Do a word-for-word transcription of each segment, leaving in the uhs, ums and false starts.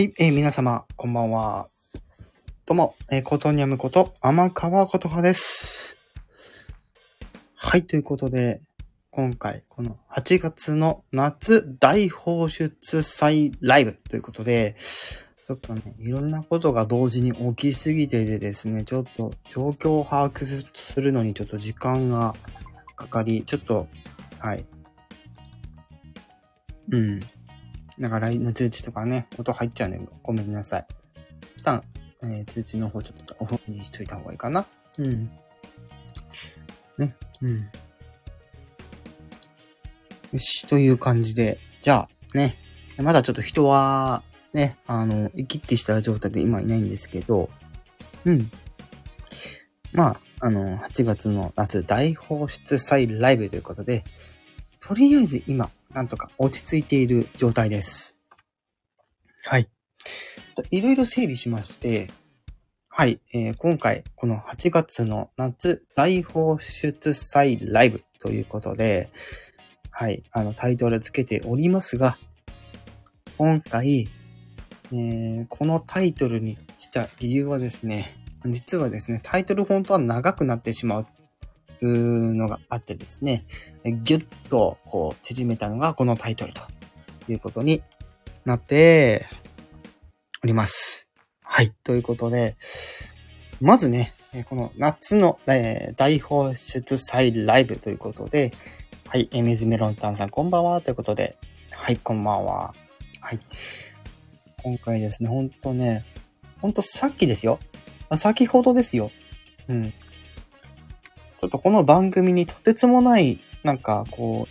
はい、えー、皆様こんばんは。どうも、えー、コトニャムこと天川琴葉です。はい、ということで今回このはちがつの夏大放出祭ライブということで、ちょっとね、いろんなことが同時に起きすぎてでですね、ちょっと状況を把握するのにちょっと時間がかかり、ちょっとはい、うん。だから、通知とかね、音入っちゃうんで、ごめんなさい。一旦、えー、通知の方ちょっとオフにしといた方がいいかな。うん。ね。うん。よし、という感じで。じゃあ、ね。まだちょっと人は、ね、あの、行き来した状態で今いないんですけど、うん。まあ、あの、はちがつの夏大放出祭ライブということで、とりあえず今、なんとか落ち着いている状態です。はい。いろいろ整理しまして、はい、えー、今回このはちがつの夏大放出祭ライブということで、はい、あのタイトルつけておりますが、今回、えー、このタイトルにした理由はですね、実はですね、タイトル本当は長くなってしまう。いうのがあってですね、ギュッとこう縮めたのがこのタイトルということになっております。はい。ということで、まずね、この夏の大放出祭ライブということで、はい、水メロンタンさんこんばんはということで、はい、こんばんは。はい。今回ですね、ほんとね、ほんとさっきですよ。先ほどですよ。うん。ちょっとこの番組にとてつもない、なんかこ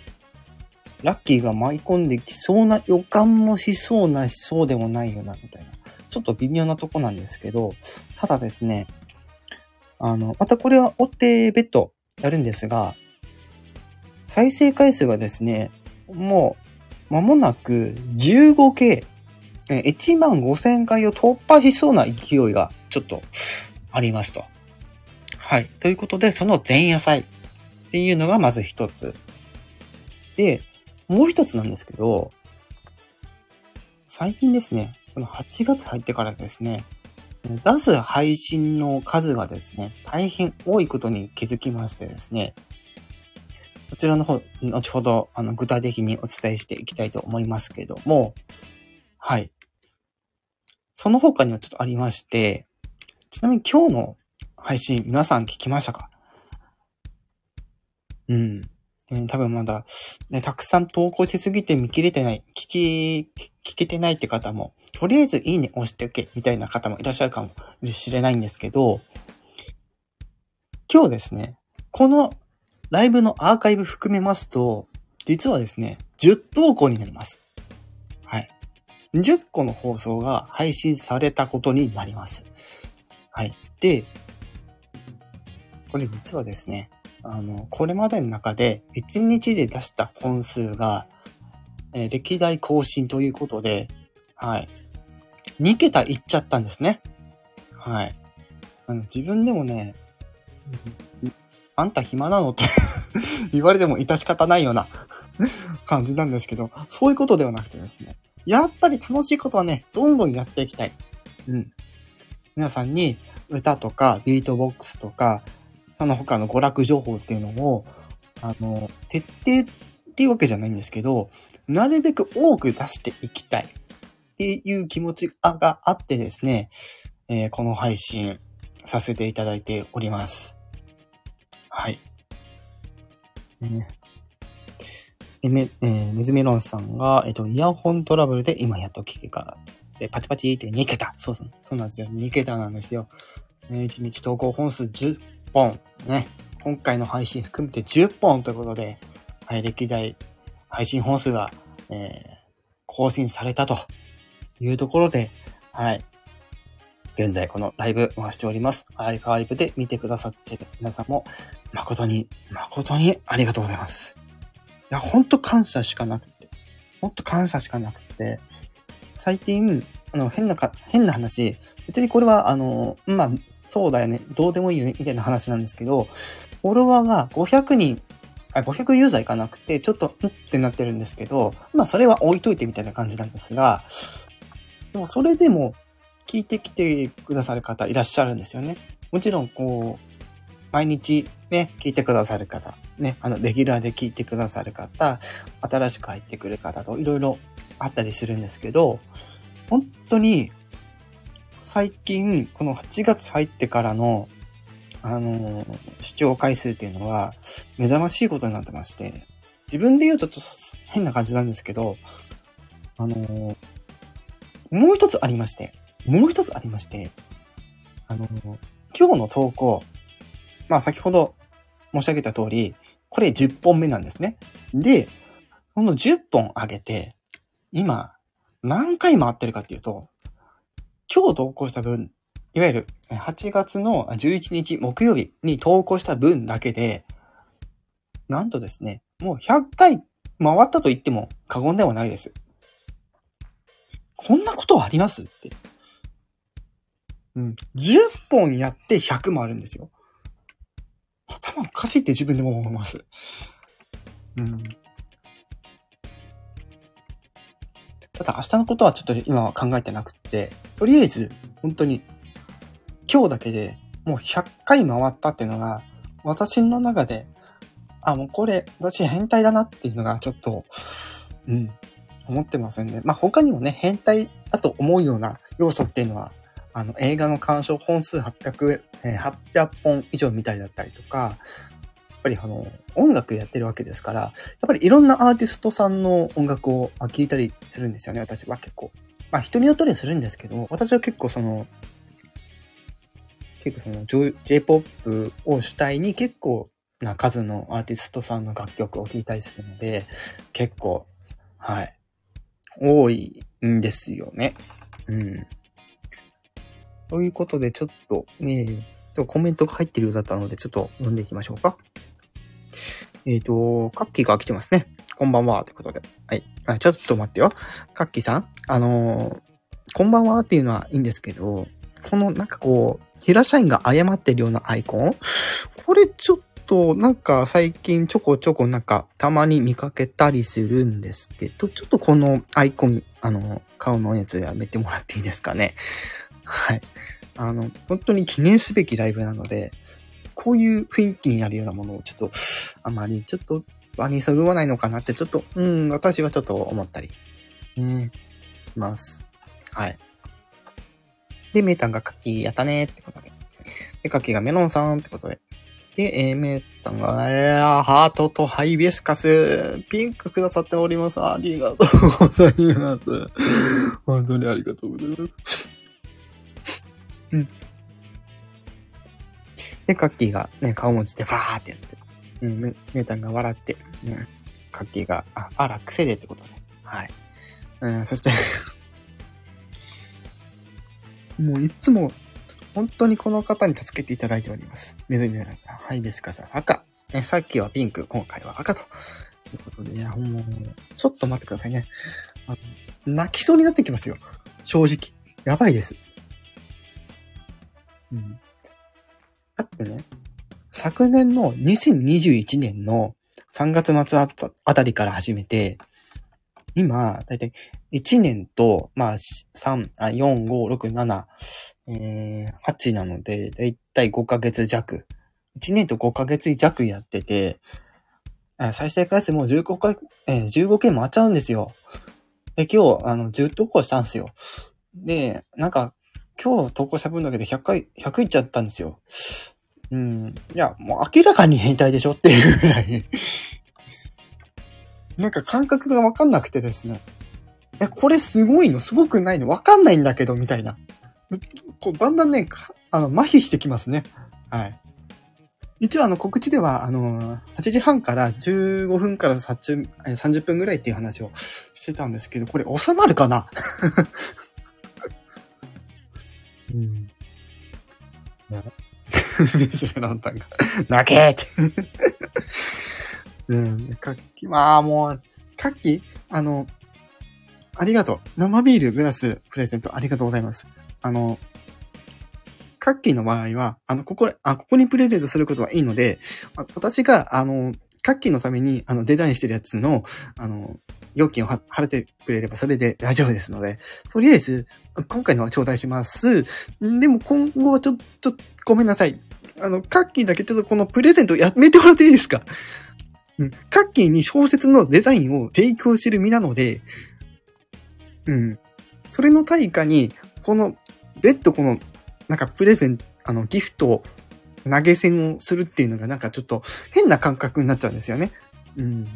う、ラッキーが舞い込んできそうな予感もしそうなしそうでもないよな、みたいな。ちょっと微妙なとこなんですけど、ただですね、あの、またこれは追って別途やるんですが、再生回数がですね、もう間もなく じゅうごケー、いちまんごせんかいを突破しそうな勢いがちょっとありますと。はい。ということで、その前夜祭っていうのがまず一つ。で、もう一つなんですけど、最近ですね、このはちがつ入ってからですね、出す配信の数がですね、大変多いことに気づきましてですね、こちらの方、後ほどあの具体的にお伝えしていきたいと思いますけども、はい。その他にもちょっとありまして、ちなみに今日の配信、皆さん聞きましたか？うん。ね、多分まだ、ね、たくさん投稿しすぎて見切れてない、聞き、聞けてないって方も、とりあえずいいね押しておけ、みたいな方もいらっしゃるかもしれないんですけど、今日ですね、このライブのアーカイブ含めますと、実はですね、じゅっとうこうになります。はい。じゅっこの放送が配信されたことになります。はい。で、これ実はですね、あの、これまでの中でいちにちで出した本数が、えー、歴代更新ということで、はい。にけたいっちゃったんですね。はい。あの自分でもね、あんた暇なのって言われても致し方ないような感じなんですけど、そういうことではなくてですね、やっぱり楽しいことはね、どんどんやっていきたい。うん。皆さんに歌とかビートボックスとか、その他の娯楽情報っていうのを、あの、徹底っていうわけじゃないんですけど、なるべく多く出していきたいっていう気持ちがあってですね、えー、この配信させていただいております。はい。ね、えめ、えー、水メロンさんが、えっと、イヤホントラブルで今やっと聞けから。で、パチパチってにけた。そうそう。そうなんですよ。にけたなんですよ。いちにち投稿本数じゅっぽん。ね。今回の配信含めてじゅっぽんということで、はい、歴代配信本数が、えー、更新されたというところで、はい。現在このライブをしております。アーカイブで見てくださっている皆さんも、誠に、誠にありがとうございます。いや、ほんと感謝しかなくて、ほんと感謝しかなくて、最近、あの、変なか、変な話。別にこれは、あの、まあ、そうだよね。どうでもいいよね。みたいな話なんですけど、フォロワーがごひゃくにん、あ、ごひゃくユーザーいかなくて、ちょっと、んってなってるんですけど、まあ、それは置いといてみたいな感じなんですが、でもそれでも聞いてきてくださる方いらっしゃるんですよね。もちろんこう毎日ね聞いてくださる方ね、あのレギュラーで聞いてくださる方、新しく入ってくる方といろいろあったりするんですけど、本当に最近このはちがつ入ってからのあの視聴回数っていうのは目覚ましいことになってまして、自分で言うとちょっと変な感じなんですけど、あのもう一つありましてもう一つありましてあの今日の投稿、まあ先ほど申し上げた通り、これじゅっぽんめなんですね。で、このじゅっぽん上げて、今、何回回ってるかっていうと、今日投稿した分、いわゆるはちがつのじゅういちにち木曜日に投稿した分だけで、なんとですね、もうひゃっかい回ったと言っても過言ではないです。こんなことはありますって。うん。じゅっぽんやってひゃくもあるんですよ。頭おかしいって自分でも思います。うん。ただ明日のことはちょっと今は考えてなくって、とりあえず本当に今日だけでもうひゃっかい回ったっていうのが私の中で、あ、もうこれ私変態だなっていうのがちょっと、うん、思ってますんで、まあ他にもね、変態だと思うような要素っていうのは、あの映画の鑑賞本数はっぴゃく、えー、はっぴゃくほん以上見たりだったりとか、やっぱりあの音楽やってるわけですから、やっぱりいろんなアーティストさんの音楽を聴いたりするんですよね、私は結構。まあ人によってはするんですけど、私は結構その、結構その J-ジェイポップ を主体に結構な数のアーティストさんの楽曲を聴いたりするので、結構、はい、多いんですよね。うん。ということで、ちょっとね、コメントが入ってるようだったので、ちょっと読んでいきましょうか。えっと、カッキーが来てますね。こんばんは、ということで。はい。あ、ちょっと待ってよ。カッキーさん、あのー、こんばんはっていうのはいいんですけど、このなんかこう、平社員が誤ってるようなアイコン、これちょっとなんか最近ちょこちょこなんかたまに見かけたりするんですけど、ちょっとこのアイコン、あの、顔のやつやめてもらっていいですかね。はい。あの、本当に記念すべきライブなので、こういう雰囲気になるようなものをちょっと、あまりちょっと場にそぐわないのかなって、ちょっと、うん、私はちょっと思ったり、ね、します。はい。で、メータンがカキやったねってことで。で、カキがメロンさんってことで。で、えー、メータンが、えー、ハートとハイビスカス、ピンクくださっております。ありがとうございます。本当にありがとうございます。うん。で、カッキーがね、顔文字でバーってやって、うん、メータンが笑って、うん、カッキーが、あ、あら、癖でってことね。はい。うん、そして、もういつも、本当にこの方に助けていただいております。メズミメランさん、はい、ですかさん、赤。ね、さっきはピンク、今回は赤と。ということで、いや、もう、ちょっと待ってくださいね。あの、泣きそうになってきますよ。正直。やばいです。うん、だってね、昨年のにせんにじゅういちねんのさんがつ末 あ, あたりから始めて、今、だいたいいちねんと、まあ、さん、あ、よん、ご、ろく、なな、えー、はちなので、だいたいごかげつ弱。いちねんとごかげつ弱やってて、再生回数もじゅうごかい、えー、じゅうごけん回っちゃうんですよ。で、今日、あの、じゅう投稿したんですよ。で、なんか、今日投稿した分だけでひゃっかい、ひゃくいっちゃったんですよ。うん。いや、もう明らかに変態でしょっていうぐらい。なんか感覚がわかんなくてですね。え、これすごいの？すごくないの？わかんないんだけど、みたいな。こう、だんだんね、あの、麻痺してきますね。はい。一応あの、告知では、あの、はちじはんからじゅうごふんからさんじゅっぷんぐらいっていう話をしてたんですけど、これ収まるかなうん。なビジュランタンが、泣けーって。うん。カッキー、まあもう、カッキー、あの、ありがとう。生ビールグラスプレゼントありがとうございます。あの、カッキーの場合は、あの、ここ、あ、ここにプレゼントすることはいいので、私が、あの、カッキーのために、あの、デザインしてるやつの、あの、料金を払ってくれればそれで大丈夫ですので、とりあえず今回のは頂戴します。でも今後はちょっとごめんなさい。あの、カッキーだけちょっとこのプレゼントやめてもらっていいですか？うん、カッキーに小説のデザインを提供してる身なので、うん、それの対価にこの別途このなんかプレゼント、あのギフトを投げ銭をするっていうのがなんかちょっと変な感覚になっちゃうんですよね。うん。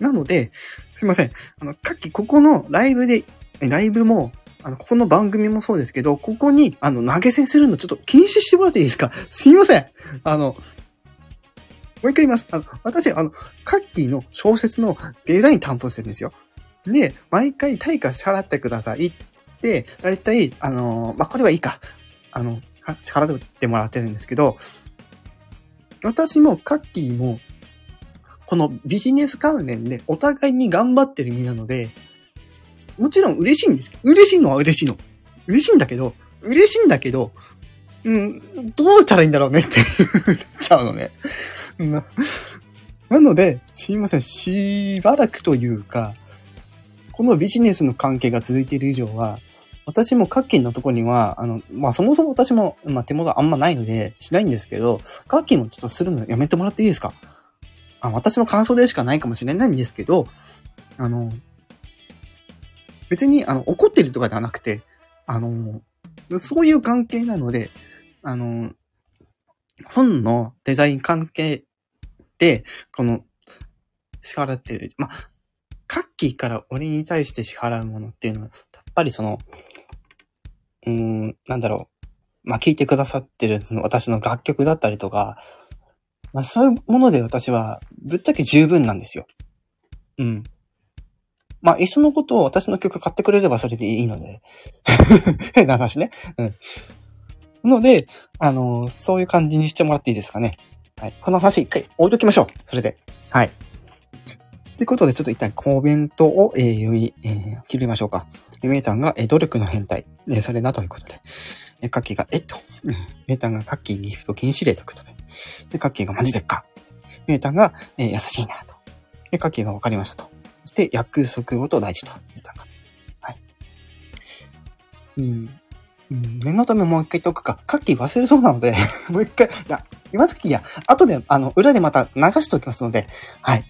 なので、すいません。あの、カッキーここのライブで、ライブも、あの、ここの番組もそうですけど、ここに、あの、投げ銭するのちょっと禁止してもらっていいですか？すいません。あの、もう一回言います。あの、私、あの、カッキーの小説のデザイン担当してるんですよ。で、毎回対価支払ってくださいって、だいたい、あの、まあ、これはいいか。あの、払ってもらってるんですけど、私もカッキーも、このビジネス関連でお互いに頑張ってる身なので、もちろん嬉しいんです。嬉しいのは嬉しいの。嬉しいんだけど、嬉しいんだけど、うん、どうしたらいいんだろうねって言っちゃうのね。な, なので、すいません、しばらくというか、このビジネスの関係が続いている以上は、私もカッキーのとこには、あの、まあ、そもそも私も、まあ、手元あんまないので、しないんですけど、カッキーもちょっとするのやめてもらっていいですか？あ、私の感想でしかないかもしれないんですけど、あの、別に、あの、怒ってるとかではなくて、あの、そういう関係なので、あの、本のデザイン関係で、この、支払ってる、まあ、カッキーから俺に対して支払うものっていうのは、やっぱりその、うーん、なんだろう、まあ、聴いてくださってる、その、私の楽曲だったりとか、まあ、そういうもので私はぶっちゃけ十分なんですよ。うん。まあ、いっそのことを私の曲買ってくれればそれでいいので。変な話ね。うん。ので、あのー、そういう感じにしてもらっていいですかね。はい。この話一回置いときましょう。それで。はい。ということで、ちょっと一旦コメントを、えー、読み、えー、切りましょうか。メータンが、えー、努力の変態。えー、それなということで。え、カッキーが、えっと、メータンがカッキーギフト禁止令ということで。で、カッキーがマジでっか。メータンが、えー、優しいなと。で、カッキーがわかりましたと。そして、約束ごと大事と。メータンが。はい。うん。うん、念のためもう一回言っとくか。カッキー忘れそうなので、もう一回、いや、言わなくていいや。後で、あの、裏でまた流しておきますので、はい。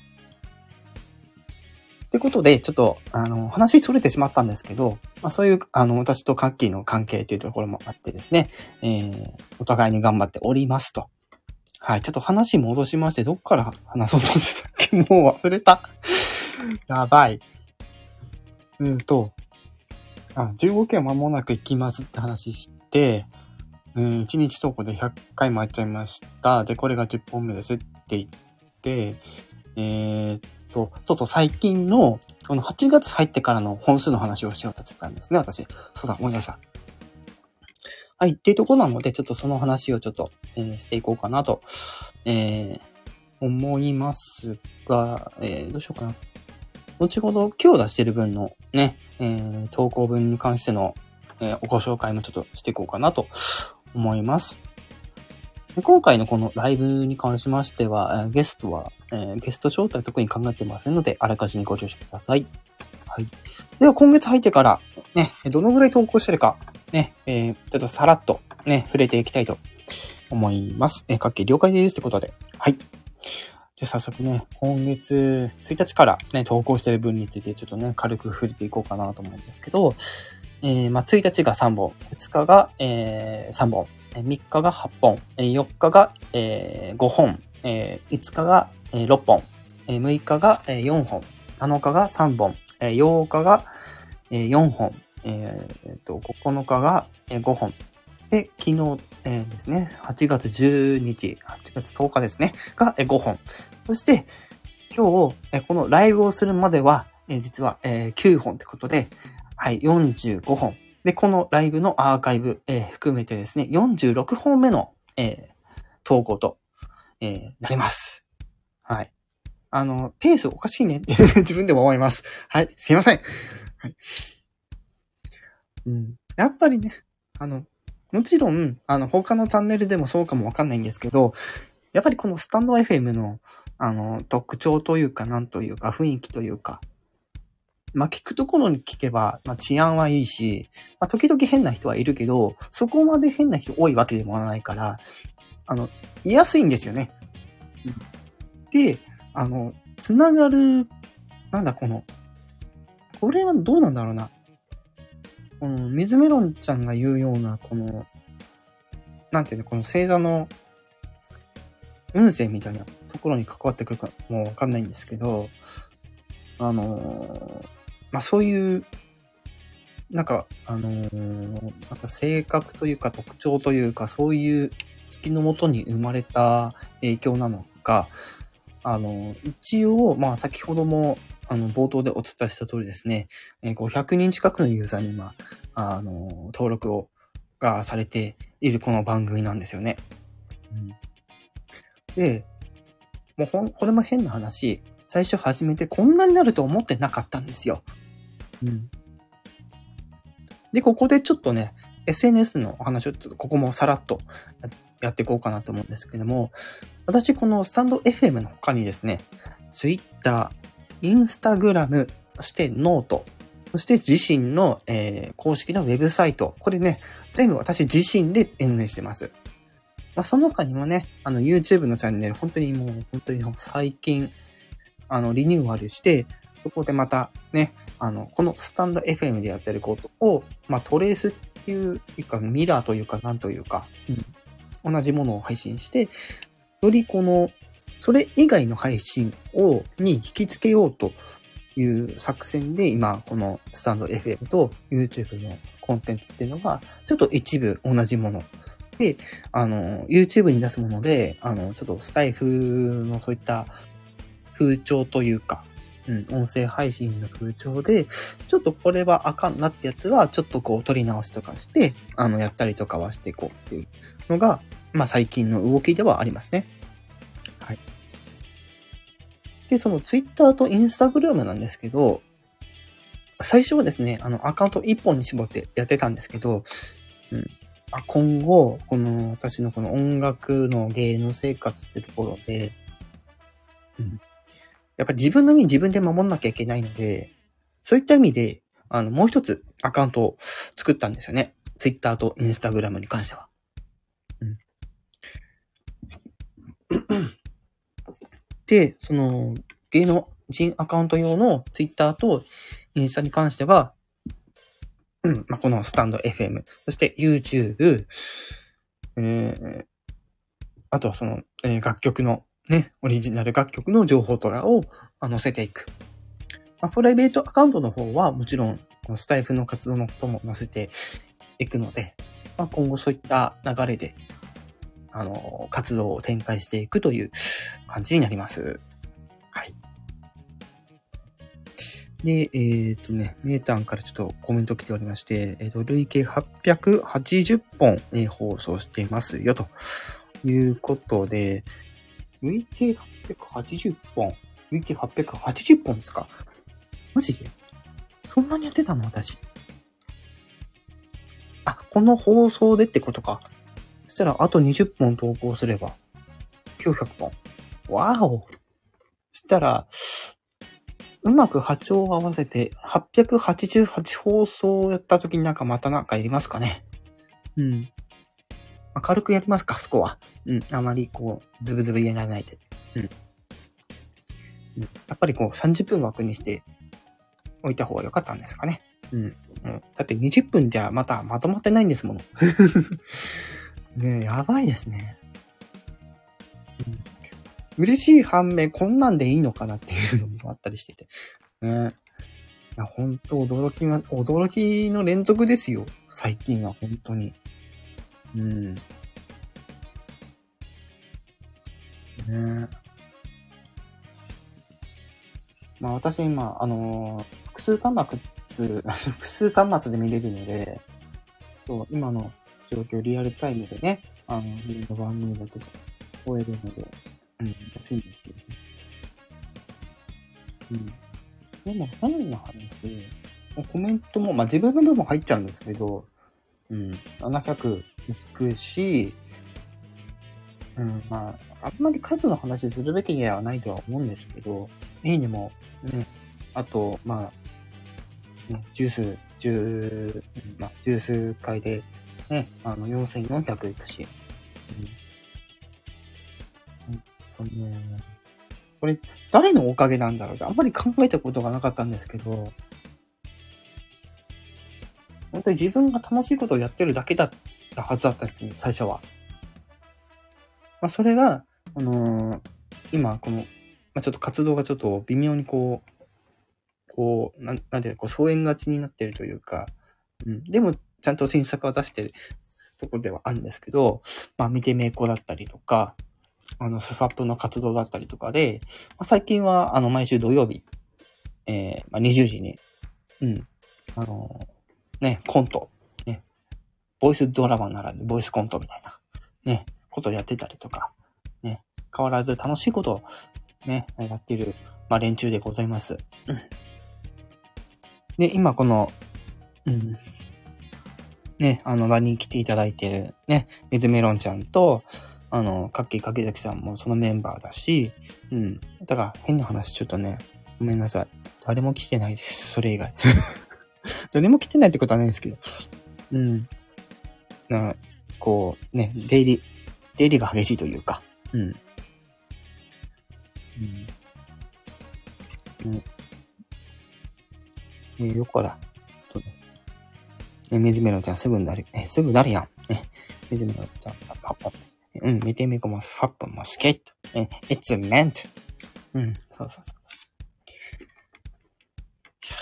ってことで、ちょっと、あの、話逸れてしまったんですけど、まあそういう、あの、私とカッキーの関係というところもあってですね、えー、お互いに頑張っておりますと。はい、ちょっと話戻しまして、どっから話そうとしてたっけ？もう忘れた。やばい。うんと、あ、じゅうごキロは間もなく行きますって話して、うん、いちにち投稿でひゃっかいもやっちゃいました。で、これがじゅっぽんめですって言って、えーと、そうそう、最近の、このはちがつ入ってからの本数の話をしようとしてたんですね、私。そうだ、思い出した。はい、っていうところなので、ちょっとその話をちょっと、えー、していこうかなと、えー、思いますが、えー、どうしようかな。後ほど今日出してる分のね、えー、投稿分に関しての、えー、ご紹介もちょっとしていこうかなと思います。で、今回のこのライブに関しましては、えー、ゲストは、えー、ゲスト招待は特に考えてませんので、あらかじめご了承ください。はい。では、今月入ってから、ね、どのぐらい投稿してるか、ね、えー、ちょっとさらっと、ね、触れていきたいと思います。えー、各機了解ですってことで。はい。じゃあ、早速ね、今月ついたちからね、投稿してる分について、ちょっとね、軽く触れていこうかなと思うんですけど、えー、まあ、ついたちがさんぼん、ふつかが、えー、さんぼん、みっかがはっぽん、よっかが、えー、ごほん、えー、いつかが、えー、ろっぽん、えー、むいかが、えー、よんほん、なのかがさんぼん、えー、ようかが、えー、よんほん、えーと、ここのかが、えー、ごほん。で、昨日、えー、ですね、はちがつじゅうににち、はちがつとおかですね、が、えー、ごほん。そして、今日、えー、このライブをするまでは、えー、実は、えー、きゅうほんってことで、はい、よんじゅうごほん。で、このライブのアーカイブ、えー、含めてですね、よんじゅうろくほんめの、えー、投稿と、えー、なります。はい。あの、ペースおかしいねって自分でも思います。はい、すいません。はい。うん、やっぱりね、あの、もちろん、あの、他のチャンネルでもそうかもわかんないんですけど、やっぱりこのスタンド エフエム の、あの、特徴というか、なんというか、雰囲気というか、まあ、聞くところに聞けば、まあ、治安はいいし、まあ、時々変な人はいるけど、そこまで変な人多いわけでもないから、あの、居やすいんですよね。で、あの、つながる、なんだこの、これはどうなんだろうな。この、水メロンちゃんが言うような、この、なんていうの、この星座の、運勢みたいなところに関わってくるかもわかんないんですけど、あのー、まあ、そういう、なんか、あのー、なんか性格というか特徴というか、そういう月のもとに生まれた影響なのか、あのー、一応、まあ、先ほども、あの、冒頭でお伝えした通りですね、ごひゃくにん近くのユーザーに今、あのー、登録を、がされているこの番組なんですよね。うんで、もうほん、これも変な話、最初始めてこんなになると思ってなかったんですよ。うん。で、ここでちょっとね、エスエヌエス のお話をちょっとここもさらっとやっていこうかなと思うんですけども、私このスタンド エフエム の他にですね、Twitter、Instagram、そしてノート、そして自身の、えー、公式のウェブサイト、これね、全部私自身で運営してます。まあ、その他にもね、あの YouTube のチャンネル、本当にもう、本当に最近、あの、リニューアルして、そこでまたね、あの、このスタンド エフエム でやってることを、まあ、トレースっていうか、ミラーというか、なんというか、うん、同じものを配信して、よりこの、それ以外の配信を、に引き付けようという作戦で、今、このスタンド エフエム と YouTube のコンテンツっていうのが、ちょっと一部同じもの。で、あの、YouTube に出すもので、あの、ちょっとスタイフのそういった風潮というか、うん、音声配信の風潮で、ちょっとこれはあかんなってやつは、ちょっとこう、取り直しとかして、あの、やったりとかはしていこうっていうのが、まあ、最近の動きではありますね。はい。で、その Twitter と Instagram なんですけど、最初はですね、あの、アカウントいっぽんに絞ってやってたんですけど、うん今後、この私のこの音楽の芸能生活ってところで、うん、やっぱり自分の身自分で守んなきゃいけないので、そういった意味で、あの、もう一つアカウントを作ったんですよね。Twitter と Instagram に関しては。うん、で、その芸能人アカウント用の Twitter とインスタに関しては、うんまあ、このスタンド エフエム、そして YouTube、えー、あとはその、えー、楽曲のね、オリジナル楽曲の情報とかを載せていく。まあ、プライベートアカウントの方はもちろんスタイフの活動のことも載せていくので、まあ、今後そういった流れで、あの、活動を展開していくという感じになります。はい。で、えーとね、メータンからちょっとコメント来ておりまして、えーと、累計はっぴゃくはちじゅっぽん、えー、放送してますよ、ということで、累計はっぴゃくはちじゅっぽん、累計はっぴゃくはちじゅっぽんですか？マジで？そんなにやってたの？私。あ、この放送でってことか。そしたら、あとにじゅっぽん投稿すれば、きゅうひゃくほん。わお！そしたら、うまく波長を合わせてはっぴゃくはちじゅうはち放送をやったときになんかまたなんかやりますかね。うん。軽くやりますか、そこは。うん。あまりこう、ズブズブ入れられないで。うん。やっぱりこう、さんじゅっぷん枠にしておいた方が良かったんですかね。うん。うん、だってにじゅっぷんじゃまたまとまってないんですもの。ねえ、やばいですね。うん嬉しい反面、こんなんでいいのかなっていうのもあったりしてて。ねえ。本当驚きま、驚きの連続ですよ。最近は本当に。うん。ねえ。まあ私今、あの、複数端末、複数端末で見れるので、そう、今の状況リアルタイムでね、あの、自分の番組だとか、終えるので、うん、安いんですけどね。うん。でも、変な話で、コメントも、まあ、自分の分も入っちゃうんですけど、うん、ななひゃくいくし、うん、まあ、あんまり数の話するべきではないとは思うんですけど、いいねも、ね、あと、まあ、ジュースじゅう、まあ、ジュース会で、ね、あのよんせんよんひゃくいくし、うん、ね、これ誰のおかげなんだろうってあんまり考えたことがなかったんですけど、本当に自分が楽しいことをやってるだけだったはずだったんですね、最初は。まあ、それが、あのー、今この、まあ、ちょっと活動がちょっと微妙にこう、こう、なん、なんていうか、こう、疎遠がちになってるというか、うん、でも、ちゃんと新作は出してるところではあるんですけど、まあ、見てめいこだったりとか、あの、スファップの活動だったりとかで、まあ、最近は、あの、毎週土曜日、えー、まあ、にじゅうじに、うん、あのー、ね、コント、ね、ボイスドラマならぬ、ボイスコントみたいな、ね、ことをやってたりとか、ね、変わらず楽しいことを、ね、やっている、まあ、連中でございます。うん、で、今この、うん、ね、あの場に来ていただいてる、ね、水メロンちゃんと、あの、かっきーかけざきさんもそのメンバーだし、うん。だから、変な話、ちょっとね、ごめんなさい。誰も来てないです、それ以外。誰も来てないってことはないですけど、うん。な、こう、ね、出入り、出入りが激しいというか、うん。うん。うんね、よっから、とね、ね、水メロンちゃんすぐなる、ね、すぐなるやん。ね、水メロンちゃん、パッパッ、うん、見てみこます、ファップもスケート、ね、it's meant。うん、そうそうそう。いや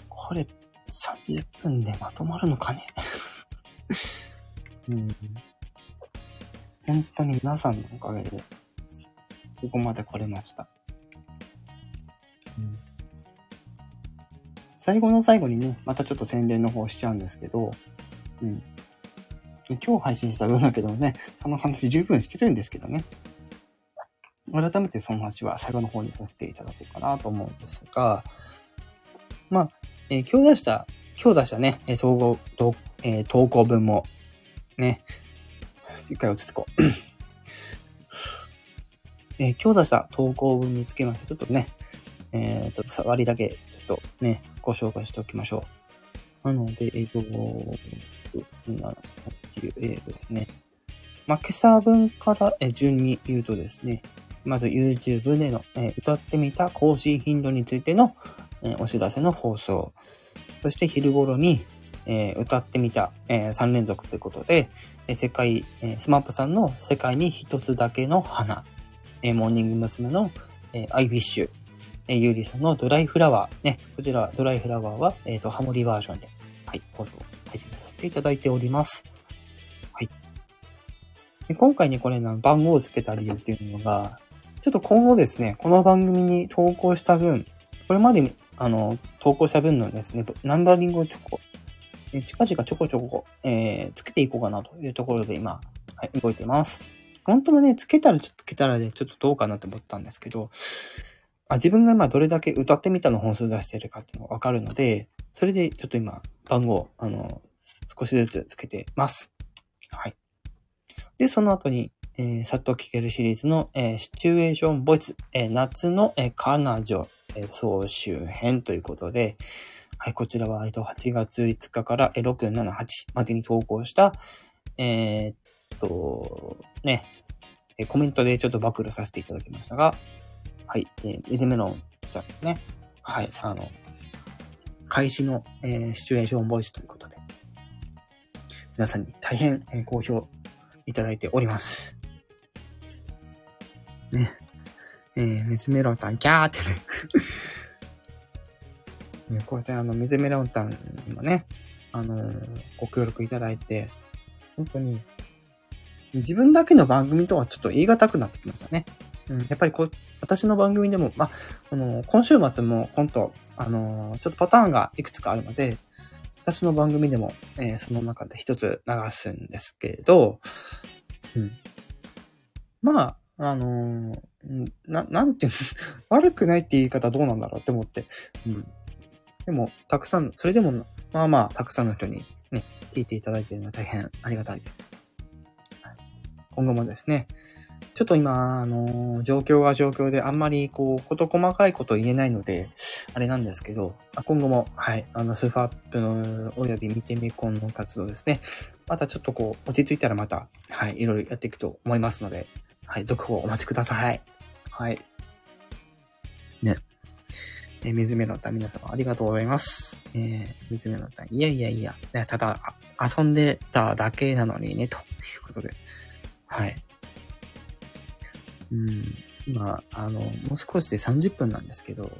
ー、これ、さんじゅっぷんでまとまるのかね。うん。本当に皆さんのおかげで、ここまで来れました。うん、最後の最後にね、またちょっと宣伝の方しちゃうんですけど、うん。今日配信した分だけどね、その話十分してるんですけどね。改めてその話は最後の方にさせていただこうかなと思うんですが、まあ、えー、今日出した、今日出したね、投稿、投、えー、投稿文も、ね、一回落ち着こう、えー。今日出した投稿文につきまして、ちょっとね、えっと、触りだけ、ちょっとね、ご紹介しておきましょう。なので、えっと、なな、はち、きゅう、とですね。まあ、今朝分から順に言うとですね、まず YouTube での、えー、歌ってみた更新頻度についての、えー、お知らせの放送。そして昼頃に、えー、歌ってみた、えー、さん連続ということで、えー、世界、えー、エスエフエーピー さんの世界に一つだけの花。えー、モーニング娘。の、えー、I Wish。えー、ゆうりさんのドライフラワー。ね、こちら、ドライフラワーは、えっと、ハモリバージョンで、はい、放送、配信させていただいております。はい。で今回ね、これ、番号をつけた理由っていうのが、ちょっと今後ですね、この番組に投稿した分、これまでに、あの、投稿した分のですね、ナンバリングをちょこ、近々ちょこちょこ、えー、つけていこうかなというところで今、はい、動いてます。本当はね、つけたらちょっとつけたらで、ちょっとどうかなと思ったんですけど、あ、自分が今どれだけ歌ってみたの本数出してるかっていうのがわかるので、それでちょっと今番号、あの、少しずつつけてます。はい。で、その後に、えー、さっと聴けるシリーズの、えー、シチュエーションボイス、えー、夏の、えー、彼女、えー、総集編ということで、はい、こちらは、えっと、はちがついつかから、えー、ろく、しち、はちまでに投稿した、えー、っと、ね、えー、コメントでちょっと暴露させていただきましたが、はい、えー、水メロンちゃんね、はい、あの、開始の、えー、シチュエーションボイスということで、皆さんに大変、えー、好評いただいております。ね、えー、水メロンちゃん、キャーってね、こうしてあの、水メロンちゃんにもね、あのー、ご協力いただいて、本当に、自分だけの番組とはちょっと言い難くなってきましたね。うん、やっぱりこ私の番組でも、まあ、あのー、今週末もコント、あのー、ちょっとパターンがいくつかあるので、私の番組でも、えー、その中で一つ流すんですけど、うん、まあ、あのー、な、なんていうの、悪くないって言い方どうなんだろうって思って、うん、でも、たくさん、それでも、まあまあ、たくさんの人にね、聞いていただいているのは大変ありがたいです。今後もですね、ちょっと今、あのー、状況が状況であんまりこう、こと細かいこと言えないので、あれなんですけど、今後も、はい、あの、スファップのおよび見てみこんの活動ですね。またちょっとこう、落ち着いたらまた、はい、いろいろやっていくと思いますので、はい、続報お待ちください。はい。ね。えー、水目の歌、皆様ありがとうございます。えー、水目の歌、いやいやいや、ね、ただ、遊んでただけなのにね、ということで、はい。うん、今、あの、もう少しでさんじゅっぷんなんですけど、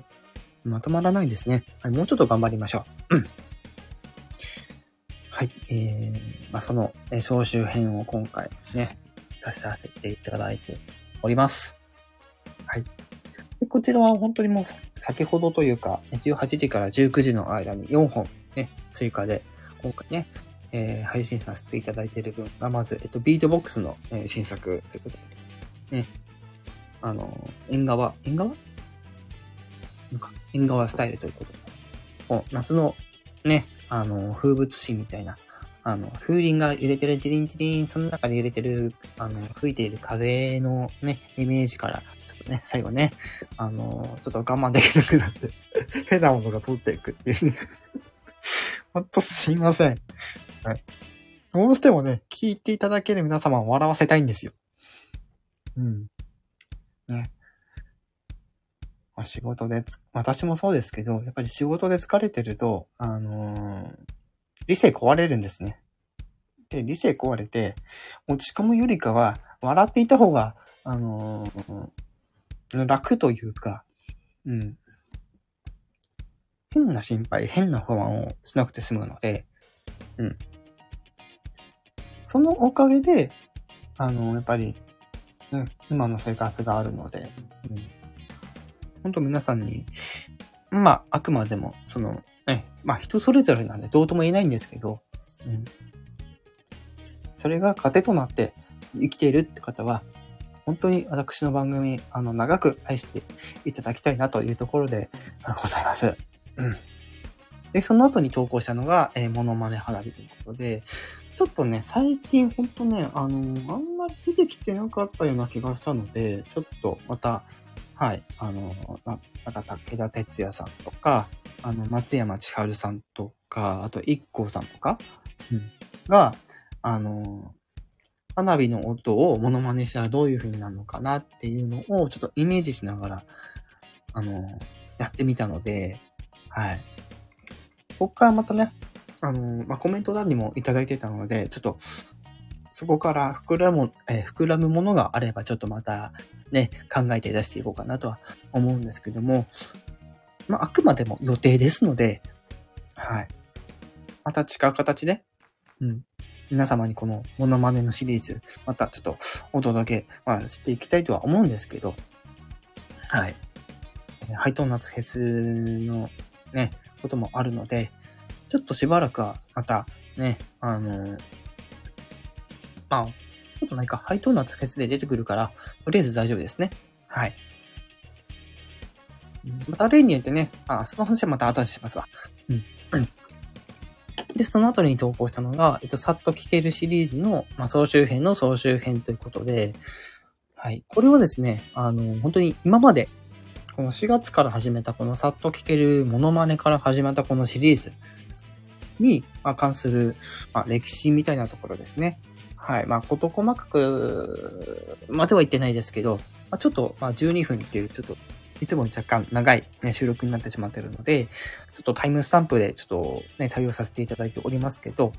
まとまらないですね。はい、もうちょっと頑張りましょう。うん、はい、えー、まあ、その、えー、総集編を今回ね、出させていただいております。はい。でこちらは本当にもう先ほどというか、じゅうはちじからじゅうくじの間によんほんね、追加で、今回ね、えー、配信させていただいている分が、まず、えっと、ビートボックスの、えー、新作ということで、ね、あの、縁側、縁側なんか、縁側スタイルということで、もう夏のね、あの、風物詩みたいな、あの、風鈴が揺れてる、ジリンジリン、その中で揺れてる、あの、吹いている風のね、イメージから、ちょっとね、最後ね、あの、ちょっと我慢できなくなって、変なものが通っていくっていうね。ほんとすいません。はい。どうしてもね、聞いていただける皆様を笑わせたいんですよ。うん。ね。まあ、仕事でつ、私もそうですけど、やっぱり仕事で疲れてると、あのー、理性壊れるんですね。で、理性壊れて、落ち込むよりかは、笑っていた方が、あのー、楽というか、うん。変な心配、変な不安をしなくて済むので、うん。そのおかげで、あのー、やっぱり、うん、今の生活があるので、うん、本当皆さんに、まあ、あくまでも、その、ね、まあ、人それぞれなんで、どうとも言えないんですけど、うん、それが糧となって生きているって方は、本当に私の番組、あの、長く愛していただきたいなというところでございます。うん。で、その後に投稿したのが、えー、モノマネ花火ということで、ちょっとね、最近ほんとね、あのー、あんまり出てきてなかったような気がしたので、ちょっとまた、はい、あのー、なんか武田哲也さんとか、あの、松山千春さんとか、あとイッコーさんとか、うん、が、あのー、花火の音をモノマネしたらどういう風になるのかなっていうのを、ちょっとイメージしながら、あのー、やってみたので、はい。ここからまたね、あの、まあ、コメント欄にもいただいてたので、ちょっと、そこから膨らむ、えー、膨らむものがあれば、ちょっとまたね、考えて出していこうかなとは思うんですけども、まあ、あくまでも予定ですので、はい。また違う形で、うん。皆様にこのモノマネのシリーズ、またちょっとお届け、まあ、していきたいとは思うんですけど、はい。ハイトーン夏フェスのね、こともあるので、ちょっとしばらくは、また、ね、あのー、まあ、ちょっと何か、ハイトーン夏フェスで出てくるから、とりあえず大丈夫ですね。はい。また例によってね、あ、その話はまた後にしますわ。うん。で、その後に投稿したのが、えっと、さっと聞けるシリーズの、まあ、総集編の総集編ということで、はい。これをですね、あのー、本当に今まで、このしがつから始めた、このさっと聞けるモノマネから始まったこのシリーズ、に、まあ、関する、まあ、歴史みたいなところですね。はい。まあ、こと細かく、までは言ってないですけど、まあ、ちょっと、まあ、じゅうにふんっていう、ちょっと、いつも若干長い、ね、収録になってしまっているので、ちょっとタイムスタンプで、ちょっと、ね、対応させていただいておりますけど、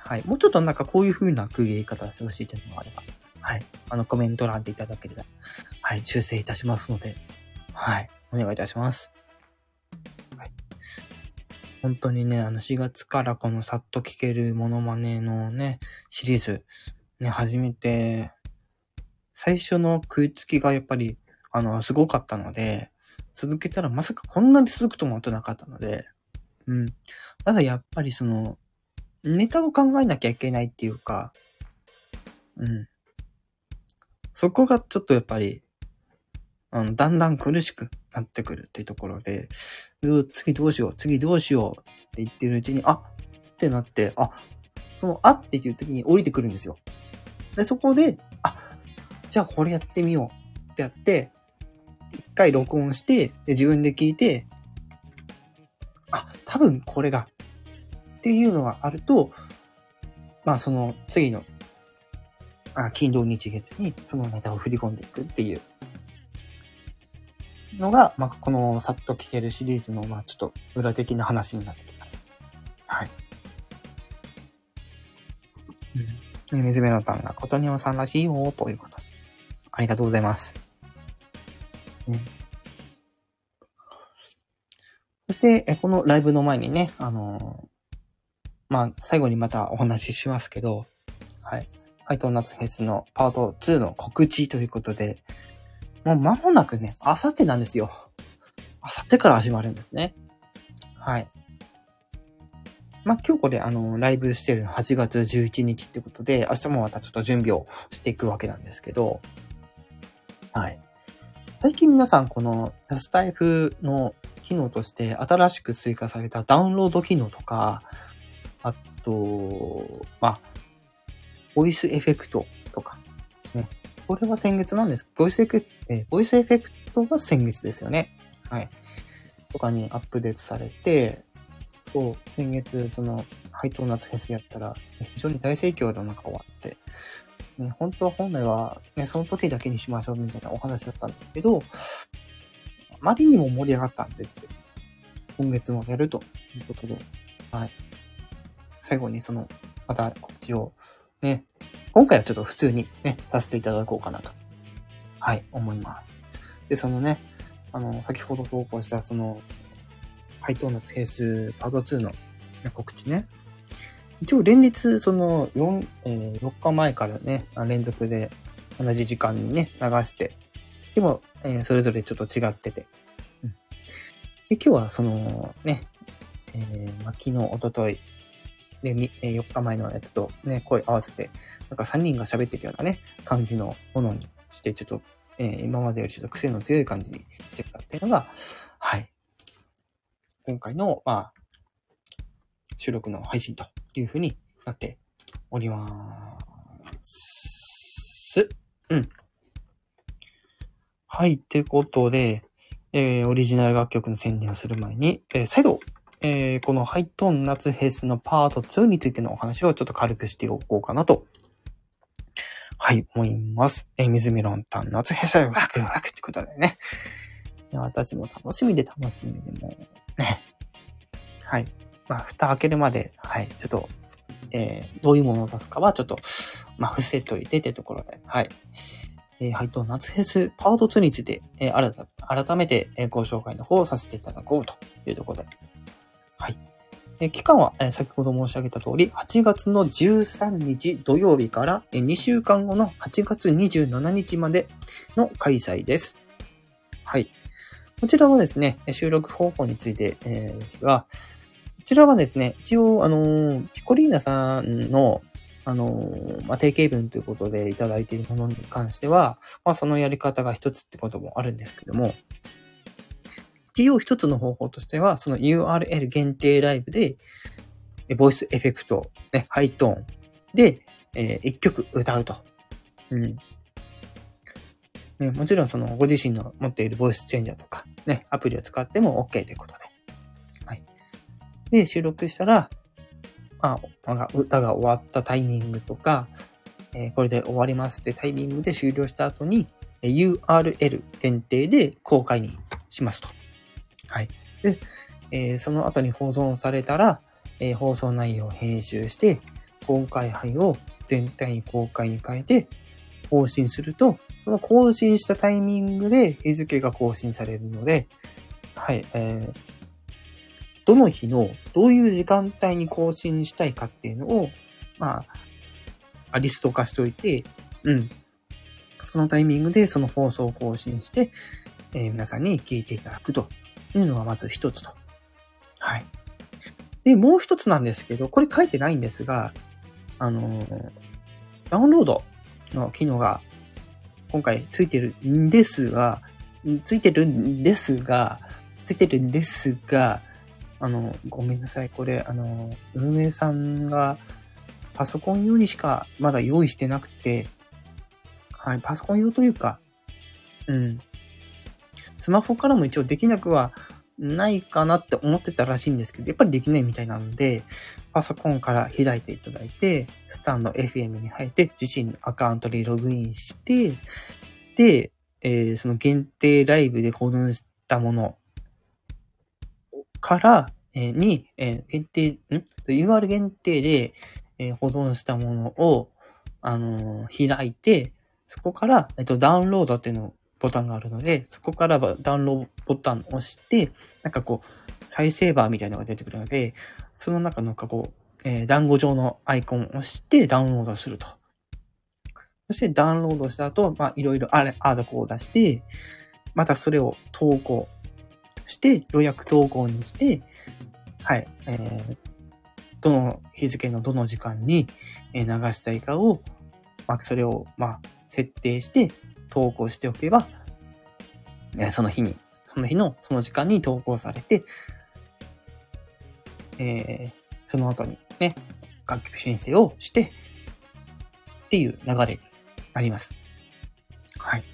はい。もうちょっとなんかこういう風な区切り方をしてほしいというのがあれば、はい。あの、コメント欄でいただければ、はい。修正いたしますので、はい。お願いいたします。本当にね、あのしがつからこのさっと聞けるモノマネのね、シリーズ、ね、始めて、最初の食いつきがやっぱり、あの、すごかったので、続けたらまさかこんなに続くとも思ってなかったので、うん。ただやっぱりその、ネタを考えなきゃいけないっていうか、うん。そこがちょっとやっぱり、あの、だんだん苦しくなってくるっていうところで、次どうしよう、次どうしようって言ってるうちに、あってなって、あ、そのあっていう時に降りてくるんですよ。で、そこで、あ、じゃあこれやってみようってやって、一回録音して、で自分で聞いて、あ、多分これがっていうのがあると、まあその次の、あ、金土日月にそのネタを振り込んでいくっていうのが、まあこのさっと聞けるシリーズの、まあちょっと裏的な話になってきます。はい。うん、水目のタンがことにおさんらしいよということ。ありがとうございます。ね、そしてこのライブの前にね、あのー、まあ最後にまたお話ししますけど、はい、ハイトーナツフェスのパートツーの告知ということで、もう間もなくね、あさってなんですよ。あさってから始まるんですね。はい。まあ、今日これ、あの、ライブしてるはちがつじゅういちにちってことで、明日もまたちょっと準備をしていくわけなんですけど、はい。最近皆さん、この、スタイフの機能として、新しく追加されたダウンロード機能とか、あと、まあ、ボイスエフェクトとか、ね。これは先月なんです。ボイスエフェクト、え、ボイスエフェクトが先月ですよね。はい。とかにアップデートされて、そう、先月、その、ハイトーナツフェスやったら、非常に大盛況でなんか終わって、ね、本当は本来は、ね、その時だけにしましょうみたいなお話だったんですけど、あまりにも盛り上がったんで、今月もやるということで、はい。最後にその、また告知を、ね、今回はちょっと普通にね、させていただこうかなと、はい、思います。で、そのね、あの、先ほど投稿した、その、ハイトーナツフェスパートツーの告知ね。一応連日、そのよん、えー、よっかまえからね、連続で同じ時間にね、流して、でも、えー、それぞれちょっと違ってて。うん、で今日はそのね、えーまあ、昨日、おととい、でよっかまえのやつとね、声合わせて、なんかさんにんが喋ってるようなね、感じのものにして、ちょっと、えー、今までよりちょっと癖の強い感じにしてきたっていうのが、はい。今回の、まあ、収録の配信というふうになっております。うん。はい。ってことで、えー、オリジナル楽曲の宣伝をする前に、えー、再度、えー、このハイトーナツフェスのパートツーについてのお話をちょっと軽くしておこうかなと、はい、思います。えー、水メロンタン夏フェスワクワクってことでね。私も楽しみで楽しみでもね。はい。まあ、蓋開けるまで、はい。ちょっと、えー、どういうものを出すかは、ちょっと、まあ、伏せといてってところで、はい。えー、ハイトーナツフェスパートツーについて、えー、改め、改めて、えー、ご紹介の方をさせていただこうというところで、はい。えー、期間は、えー、先ほど申し上げた通り、はちがつのじゅうさんにち土曜日から、えー、にしゅうかんごのはちがつにじゅうしちにちまでの開催です。はい。こちらはですね、収録方法についてですが、こちらはですね、一応、あの、ピコリーナさんの、あの、まあ、定型文ということでいただいているものに関しては、まあ、そのやり方が一つってこともあるんですけども、一応一つの方法としては、その ユーアールエル 限定ライブで、ボイスエフェクト、ね、ハイトーンで、えー、一曲歌うと。うんね、もちろんそのご自身の持っているボイスチェンジャーとかね、アプリを使っても OK ということで。はい。で、収録したら、まあ、歌が終わったタイミングとか、えー、これで終わりますってタイミングで終了した後に、ユーアールエル 限定で公開にしますと。はい。で、えー、その後に保存されたら、えー、放送内容を編集して、公開範囲を全体に公開に変えて、更新すると、その更新したタイミングで日付が更新されるので、はい、えー、どの日のどういう時間帯に更新したいかっていうのを、まあ、リスト化しておいて、うん、そのタイミングでその放送を更新して、えー、皆さんに聞いていただくというのがまず一つと。はい。で、もう一つなんですけど、これ書いてないんですが、あのー、ダウンロードの機能が今回ついてるんですが、ついてるんですが、ついてるんですが、あの、ごめんなさい。これ、あの、運営さんがパソコン用にしかまだ用意してなくて、はい、パソコン用というか、うん。スマホからも一応できなくはないかなって思ってたらしいんですけど、やっぱりできないみたいなので、パソコンから開いていただいて、スタンド エフエム に入って、自身のアカウントにログインして、で、えー、その限定ライブで購入したものから、えー、に、えー、限定、ん ?ユーアール 限定で、えー、保存したものを、あのー、開いて、そこから、えっと、ダウンロードっていうのをボタンがあるので、そこからダウンロードボタンを押して、なんかこう、再生バーみたいなのが出てくるので、その中のかこう、えー、団子状のアイコンを押してダウンロードすると。そしてダウンロードした後、まあいろいろあれ、アードコを出して、またそれを投稿して、予約投稿にして、はい、えー、どの日付のどの時間に流したいかを、まあそれを、まあ設定して投稿しておけば、えー、その日に、その日のその時間に投稿されて、えー、その後にね、楽曲申請をして、っていう流れになります。はい。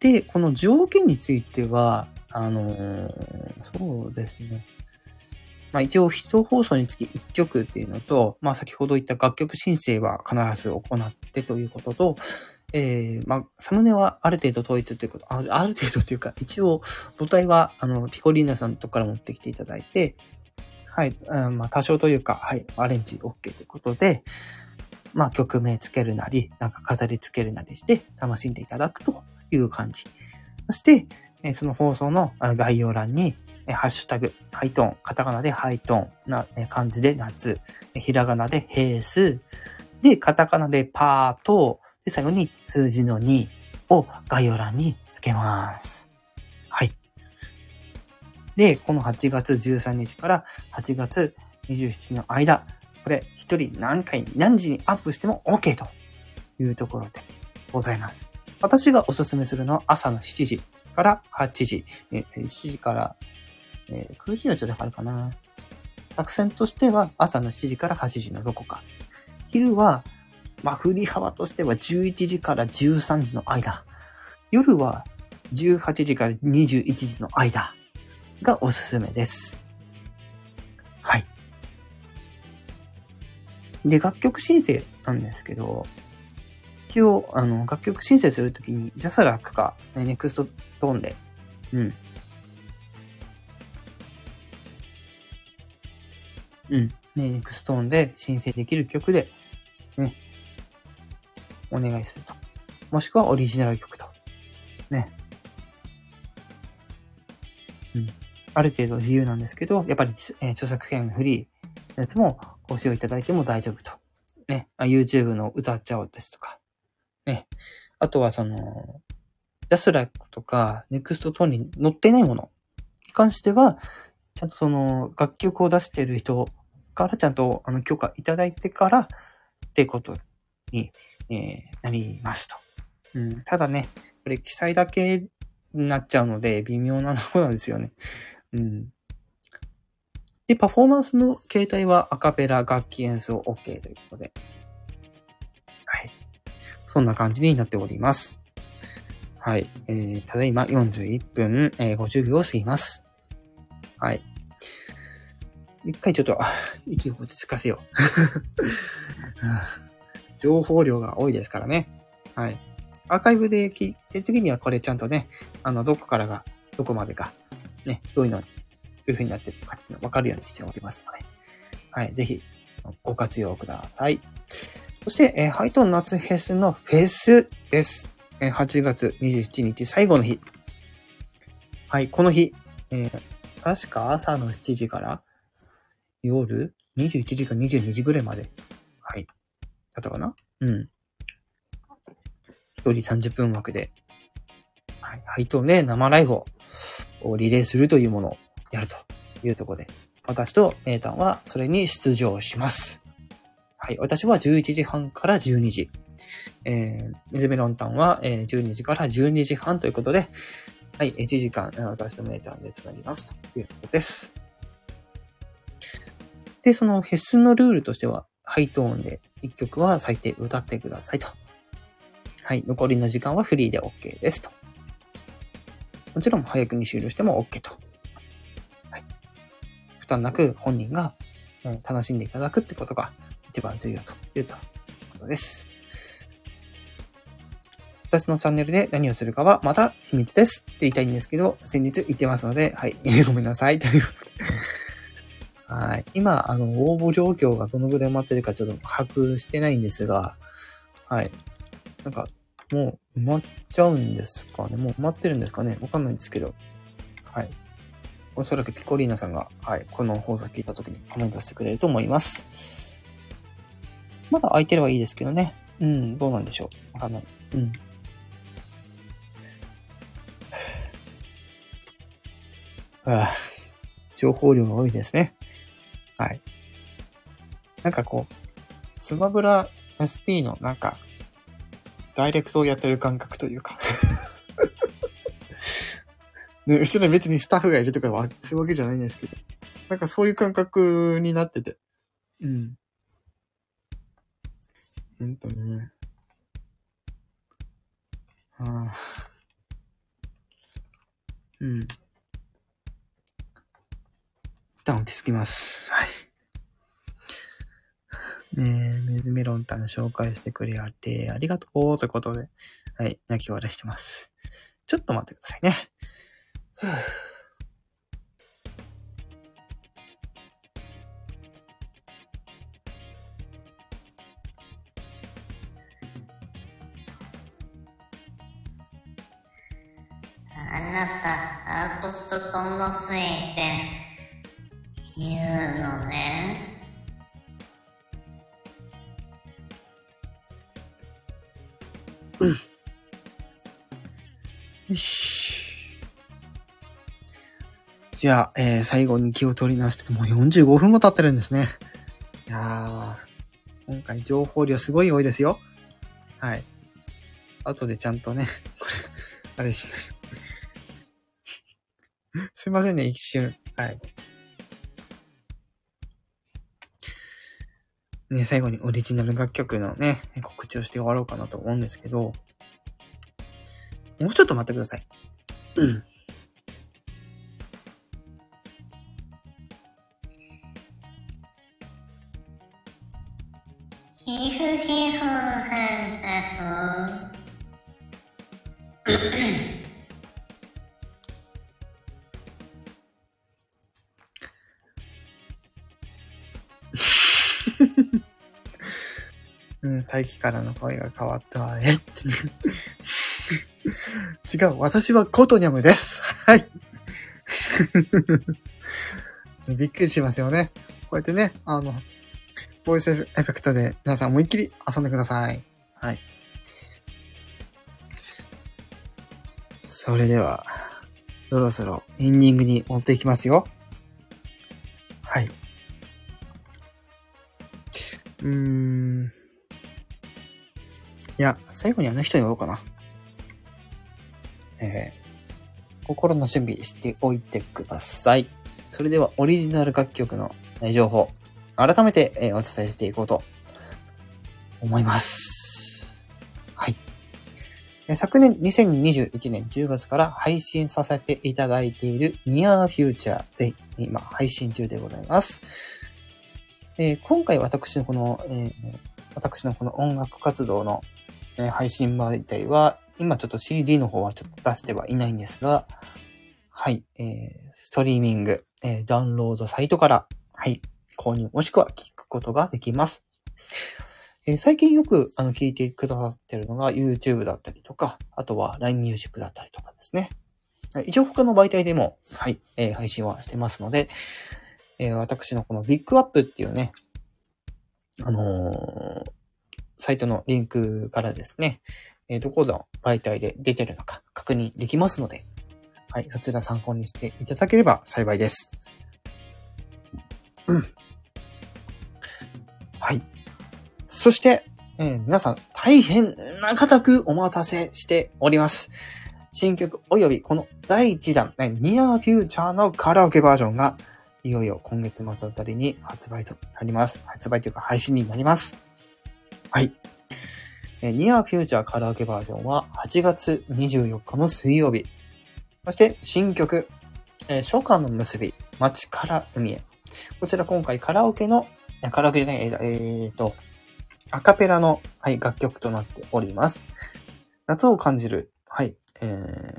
で、この条件については、あのー、そうですね。まあ一応、一放送につきいっきょくっていうのと、まあ先ほど言った楽曲申請は必ず行ってということと、えー、まあ、サムネはある程度統一ということ、あ、ある程度というか、一応、母体は、あの、ピコリーナさんのとこから持ってきていただいて、はい、うん、まあ、多少というか、はい、アレンジ OK ということで、まあ、曲名つけるなり、なんか飾りつけるなりして、楽しんでいただくという感じ。そして、えー、その放送の概要欄に、えー、ハッシュタグ、ハイトーン、カタカナでハイトーン、な、えー、漢字で夏、ひらがなで平数、で、カタカナでパート、で最後に数字のにを概要欄につけます。はい。で、このはちがつじゅうさんにちからはちがつにじゅうしちにちの間、これひとり何回何時にアップしても OK というところでございます。私がおすすめするのは朝のしちじからはちじ、しちじからくじはちょっとかかるかな。作戦としては朝のしちじからはちじのどこか。昼はまあ、振り幅としてはじゅういちじからじゅうさんじの間。夜はじゅうはちじからにじゅういちじの間がおすすめです。はい。で、楽曲申請なんですけど、一応、あの、楽曲申請するときに、ジャスラックか、ネクストトーンで、うん。うん。ね、ネクストトーンで申請できる曲で、ね。お願いすると。もしくはオリジナル曲と。ね。うん。ある程度自由なんですけど、やっぱり、えー、著作権フリーのやつもご使用いただいても大丈夫と。ね。YouTube の歌っちゃおうですとか。ね。あとはその、ジャスラックとか、ネクストトーンに載ってないものに関しては、ちゃんとその、楽曲を出してる人からちゃんとあの許可いただいてからってことに、えー、なりますと、うん。ただね、これ記載だけになっちゃうので微妙なとこなんですよね。うん。で、パフォーマンスの形態はアカペラ、楽器演奏 OK ということで。はい。そんな感じになっております。はい。えー、ただいまよんじゅういっぷん、えー、ごじゅうびょうを過ぎます。はい。一回ちょっと、息を落ち着かせよう。情報量が多いですからね。はい。アーカイブで聞いてるときにはこれちゃんとね、あの、どこからが、どこまでか、ね、どういうの、どういう風になってるかっていうのがわかるようにしておりますので。はい。ぜひ、ご活用ください。そして、えー、ハイトーン夏フェスのフェスです。えー、はちがつにじゅうしちにち最後の日。はい。この日、えー、確か朝のしちじから夜にじゅういちじかにじゅうにじぐらいまで。はい。だったかな？うん。一人さんじゅっぷん枠で、はい、ハイトーンで生ライブをリレーするというものをやるというところで、私とメイタンはそれに出場します。はい、私はじゅういちじはんからじゅうにじ。えー、メズメロンタンはじゅうにじからじゅうにじはんということで、はい、いちじかん私とメイタンでつなぎますということです。で、そのフェスのルールとしては、ハイトーンでいっきょくは最低歌ってくださいと。はい。残りの時間はフリーで OK ですと。もちろん早くに終了しても OK と。はい。負担なく本人が楽しんでいただくってことが一番重要ということです。私のチャンネルで何をするかはまた秘密ですって言いたいんですけど、先日言ってますので、はい。ごめんなさい。ということで。はい。今、あの、応募状況がどのぐらい待ってるかちょっと把握してないんですが、はい。なんか、もう埋まっちゃうんですかね。もう埋まってるんですかね。わかんないんですけど。はい。おそらくピコリーナさんが、はい。この放送聞いた時にコメントしてくれると思います。まだ空いてればいいですけどね。うん。どうなんでしょう。わかんない。うん。ああ、情報量が多いですね。はい。なんかこう、スマブラ エスピー のなんか、ダイレクトをやってる感覚というか、ね。後ろに別にスタッフがいるとかはそういうわけじゃないんですけど、なんかそういう感覚になってて。うん。ほんとね。ああ。うん。一旦落ち着きます。はい。ねえ、メズメロンタン紹介してくれてありがとうということで、はい、泣き笑いしてます。ちょっと待ってくださいね。あなた、アートストとのせいで。言うのね。うん。よし。じゃあ、えー、最後に気を取り直してもうよんじゅうごふんも経ってるんですね。いやー、今回情報量すごい多いですよ。はい。後でちゃんとね、これ、あれします。すいませんね、一瞬。はい。ね、最後にオリジナル楽曲のね、告知をして終わろうかなと思うんですけど、もうちょっと待ってください。うん。ひふひふはんたふん。うん、大気からの声が変わったわ、えって違う、私はコトニャムです。はい。びっくりしますよね。こうやってね、あの、ボイスエフェクトで皆さん思いっきり遊んでください。はい。それでは、そろそろエンディングに持っていきますよ。はい。うーん。いや、最後にあの人に言おうかな。えー、心の準備しておいてください。それではオリジナル楽曲の情報、改めてお伝えしていこうと思います。はい。昨年にせんにじゅういちねんじゅうがつから配信させていただいている Near Future、ぜひ今配信中でございます。えー、今回私のこの、えー、私のこの音楽活動の配信媒体は、今ちょっと シーディー の方はちょっと出してはいないんですが、はい、えー、ストリーミング、えー、ダウンロードサイトから、はい、購入もしくは聞くことができます。えー、最近よくあの聞いてくださってるのが YouTube だったりとか、あとは ライン ミュージックだったりとかですね。一応他の媒体でも、はい、えー、配信はしてますので、えー、私のこの BigUp っていうね、あのー、サイトのリンクからですね、え、どこの媒体で出てるのか確認できますので、はい、そちら参考にしていただければ幸いです。うん。はい。そして、えー、皆さん大変長たくお待たせしております。新曲及びこのだいいちだん、Near Future のカラオケバージョンが、いよいよ今月末あたりに発売となります。発売というか配信になります。はい。Near Future カラオケバージョンははちがつにじゅうよっかの水曜日。そして新曲、えー、初夏の結び、街から海へ。こちら今回カラオケの、カラオケじゃない、えー、っと、アカペラの、はい、楽曲となっております。夏を感じる、はい、えー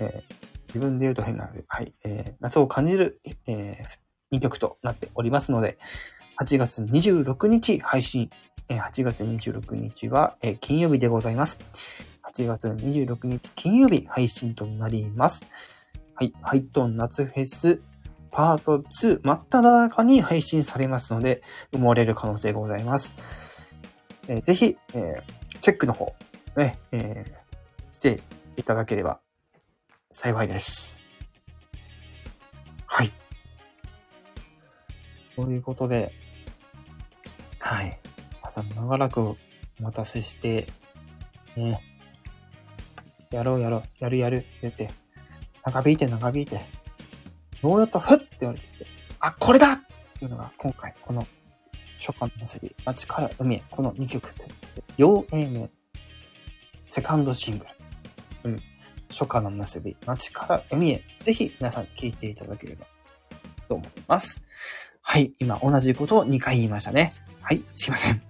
えー、自分で言うと変なので、はい、えー、夏を感じる、えー、にきょくとなっておりますので、はちがつにじゅうろくにち配信。はちがつにじゅうろくにちは金曜日でございます。はちがつにじゅうろくにち金曜日配信となります。はい、ハイトーン夏フェスパートツー真っただ中に配信されますので、埋もれる可能性がございます。えー、ぜひ、えー、チェックの方、ね、えー、していただければ幸いです。はい。ということで、はい。朝も長らくお待たせして、ね、やろうやろう、やるやる、言って、長引いて長引いて、どうやったらふって言われてきて、あ、これだっていうのが今回、この初夏の結び、街から海へ、このにきょくということで、よんエーエム、セカンドシングル、うん、初夏の結び、街から海へ、ぜひ皆さん聴いていただければと思います。はい、今同じことをにかい言いましたね。はい、すいません。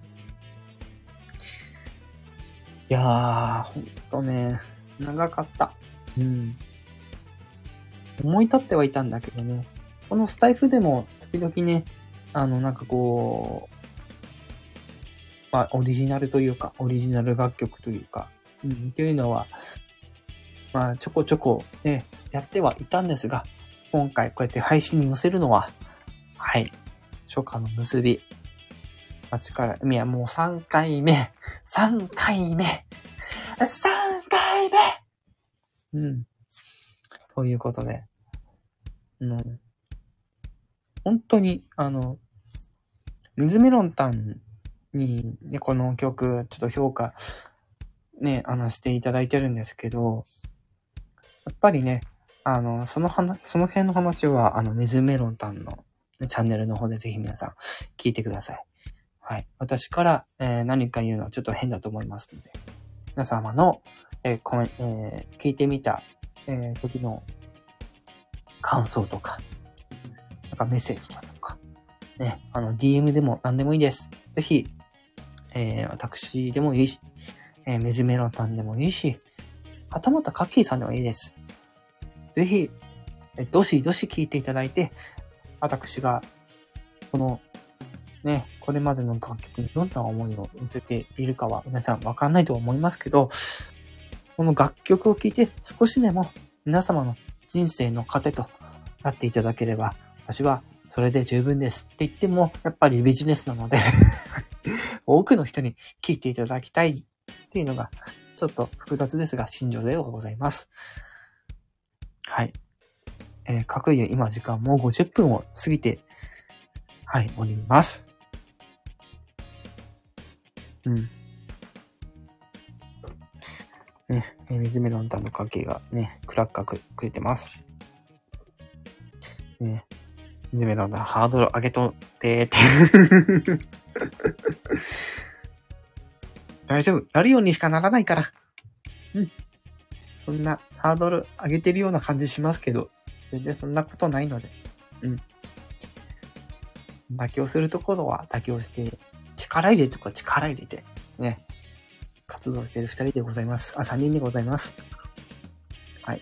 いやー、ほんとね、長かった。うん。思い立ってはいたんだけどね、このスタイフでも時々ね、あの、なんかこう、まあ、オリジナルというか、オリジナル楽曲というか、うん、というのは、まあ、ちょこちょこね、やってはいたんですが、今回こうやって配信に載せるのは、はい、初夏の結び。街から海はもうさんかいめ。さんかいめ。さんかいめ。うん。ということで。うん。本当に、あの、水メロンタンに、ね、この曲、ちょっと評価、ね、あの、していただいてるんですけど、やっぱりね、あの、その話、その辺の話は、あの、水メロンタンの、ね、チャンネルの方でぜひ皆さん、聞いてください。はい。私から、えー、何か言うのはちょっと変だと思いますので、皆様の、えーコメえー、聞いてみた、えー、時の感想とか、なんかメッセージとか、ね、あの、ディーエム でも何でもいいです。ぜひ、えー、私でもいいし、えー、メズメロンさんでもいいし、はたまたカッキーさんでもいいです。ぜひ、えー、どしどし聞いていただいて、私が、この、ね、これまでの楽曲にどんな思いを乗せているかは皆さんわかんないと思いますけど、この楽曲を聴いて少しでも皆様の人生の糧となっていただければ、私はそれで十分ですって言っても、やっぱりビジネスなので、多くの人に聴いていただきたいっていうのが、ちょっと複雑ですが、心情ではございます。はい。えー、各家今時間もごじゅっぷんを過ぎて、はい、おります。うん。ね、水メロンタンの関係がね、クラッカー く, くれてます。ね、水メロンタンハードル上げとってーって大丈夫、なるようにしかならないから。うん。そんなハードル上げてるような感じしますけど、全然そんなことないので。うん。妥協するところは妥協して、力入れるところは力入れて、ね、活動しているふたりでございます。あ、さんにんでございます。はい。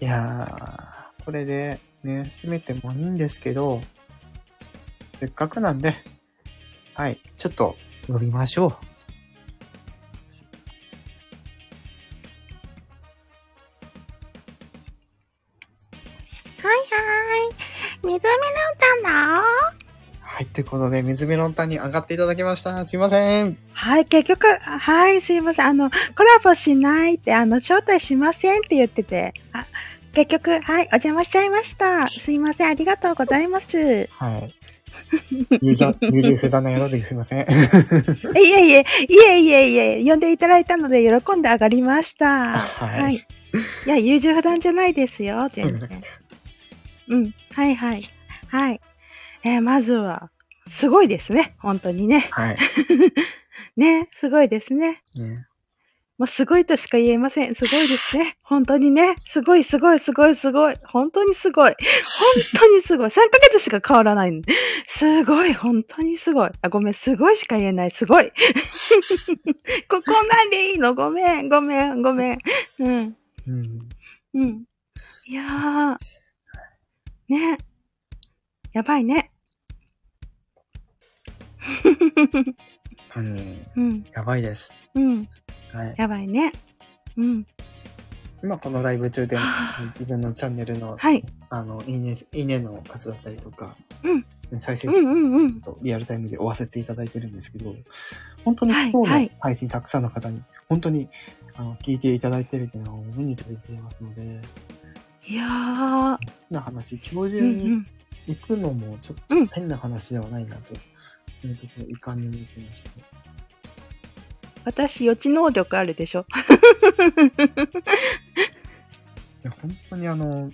いやー、これでね、締めてもいいんですけど、せっかくなんで、はい、ちょっと呼びましょう。ということで、水メロンタンに上がっていただきました。すいません。はい、結局、はい、すいません。あの、コラボしないって、あの、招待しませんって言ってて、あ、結局、はい、お邪魔しちゃいました。すいません、ありがとうございます。はい。優柔不断な野郎ですいません。いえいえ、いえいえいえ、呼んでいただいたので、喜んで上がりました。はい、はい。いや、優柔不断じゃないですよ、全然。うん、はいはい。はい。えー、まずは、すごいですね。本当にね。はい。ね、すごいですね。ね。もうすごいとしか言えません。すごいですね。本当にね。すごいすごいすごいすごい。本当にすごい。本当にすごい。さんかげつしか変わらない。すごい。本当にすごい。あ、ごめん。すごいしか言えない。すごい。ここまでいいの。ごめん。ごめん。ごめん。うん。うん。うん。いやー。ね。やばいね。本当に。うん。やばいです。うん。はい、やばいね。うん。今このライブ中でも自分のチャンネルの、はい、あのいいね、いいねの数だったりとか、うん、再生数とリアルタイムで追わせていただいてるんですけど、本当に今日の配信たくさんの方に本当にあの聞いていただいてるというのを目に留めていますので、いやー、変な話、今日中に行くのもちょっと変な話ではないなというところを遺憾に思っていました。私、予知能力あるでしょ。いや本当にあの、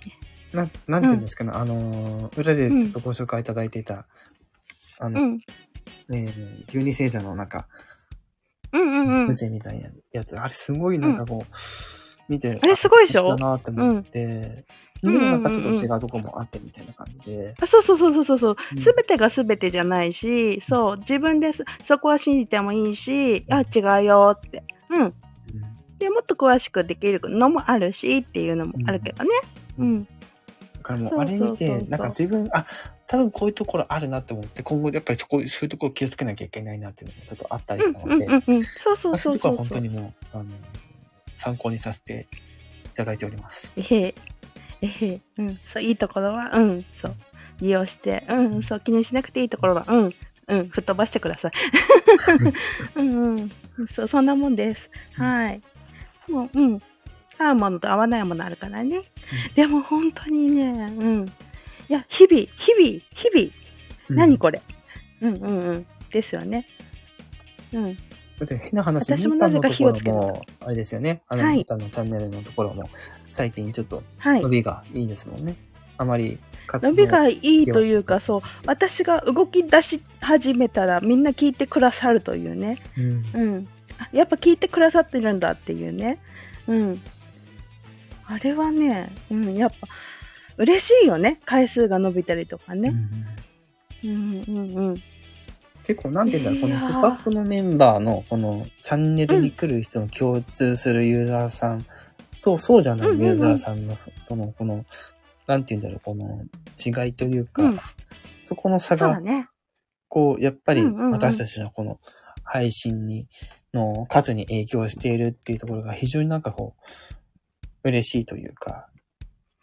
な、なんていうんですかね、うん、あの、裏でちょっとご紹介いただいていた、うん、あの、うん、えー、十二星座の中、うんうんうん。風情みたいなやつ、あれすごいなんかこう、うん、見て、あれすごいでしょ？だなって思って、うん、でもなんかちょっと違うとこもあってみたいな感じで。うんうんうん、あ、そうそうそうそうそう。すべてがすべてじゃないし、うん、そう、自分でそこは信じてもいいし、あ、違うよって。うん。うん、で、もっと詳しくできるのもあるし、っていうのもあるけどね。うん。うんうん、だからもうあれ見て、そうそうそうそう、なんか自分、あ、多分こういうところあるなって思って、今後やっぱりそこ、そういうところ気をつけなきゃいけないなっていうのもちょっとあったりしたので。うんうんうん。そうそうそうそう。そういうところは本当にもう、あの、参考にさせていただいております。えへえへ、うん、そういいところは、うん、そう利用して、うん、そう気にしなくていいところは、うん、うん、吹っ飛ばしてください。うんうん、そうそんなもんです。はい。もう、うん、合うものと合わないものあるからね。うん、でも本当にね、うん、いや日々日々日々、うん、何これ、うんうんうんですよね。うん。変な話、ミタのところもあれですよね。あの、はい、ミタのチャンネルのところも最近ちょっと伸びがいいですもんね。はい、あまり伸びがいいというか、そう私が動き出し始めたらみんな聞いてくださるというね。うん。うん、やっぱ聞いてくださってるんだっていうね。うん。あれはね、うん、やっぱ嬉しいよね。回数が伸びたりとかね。うん、うん、うんうん。結構なんて言うんだろう、このエスエフエーピーのメンバーのこのチャンネルに来る人の共通するユーザーさんとそうじゃないユーザーさんのとのこのなんて言うんだろう、この違いというか、うん、そこの差がこうやっぱり私たちのこの配信にの数に影響しているっていうところが非常になんかこう嬉しいというか、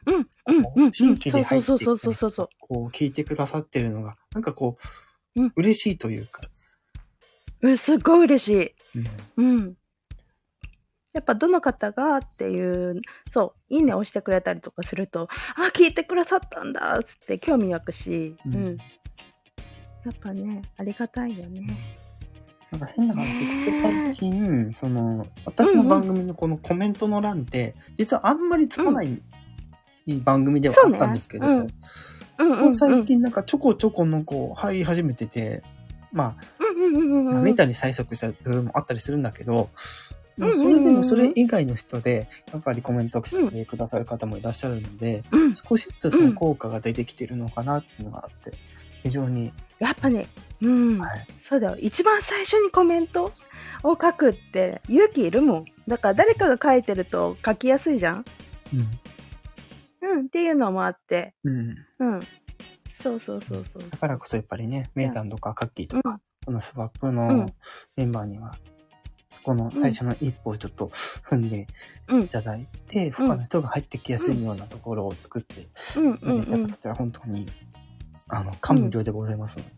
うんうんうん、新規で入ってこう聞いてくださってるのがなんかこううん、嬉しいというか、うん、すごい嬉しい、うんうん、やっぱどの方がっていうそういいねを押してくれたりとかすると、あ、聞いてくださったんだつって興味湧くし、うんうん、やっぱねありがたいよね。なんか変な話、えー、最近その私の番組のこのコメントの欄って、うんうん、実はあんまりつかない、うん、いい番組ではあったんですけど、うんうんうん、最近なんかちょこちょこのこう入り始めてて、まあ、メタに催促した部分もあったりするんだけど、うんうんうん、それでもそれ以外の人で、やっぱりコメントをしてくださる方もいらっしゃるので、うん、少しずつその効果が出てきてるのかなっていうのがあって、非常に。やっぱね、うん、はい、そうだよ。一番最初にコメントを書くって勇気いるもん。だから誰かが書いてると書きやすいじゃん。うんうん、っていうのもあって、うん、うん、そうそうそうそう。だからこそやっぱりね、メータンとかカッキーとか、うん、このスワップのメンバーには、うん、そこの最初の一歩をちょっと踏んでいただいて、うん、他の人が入ってきやすいようなところを作って、うん、いただけたら本当に、あの、感無量でございますので。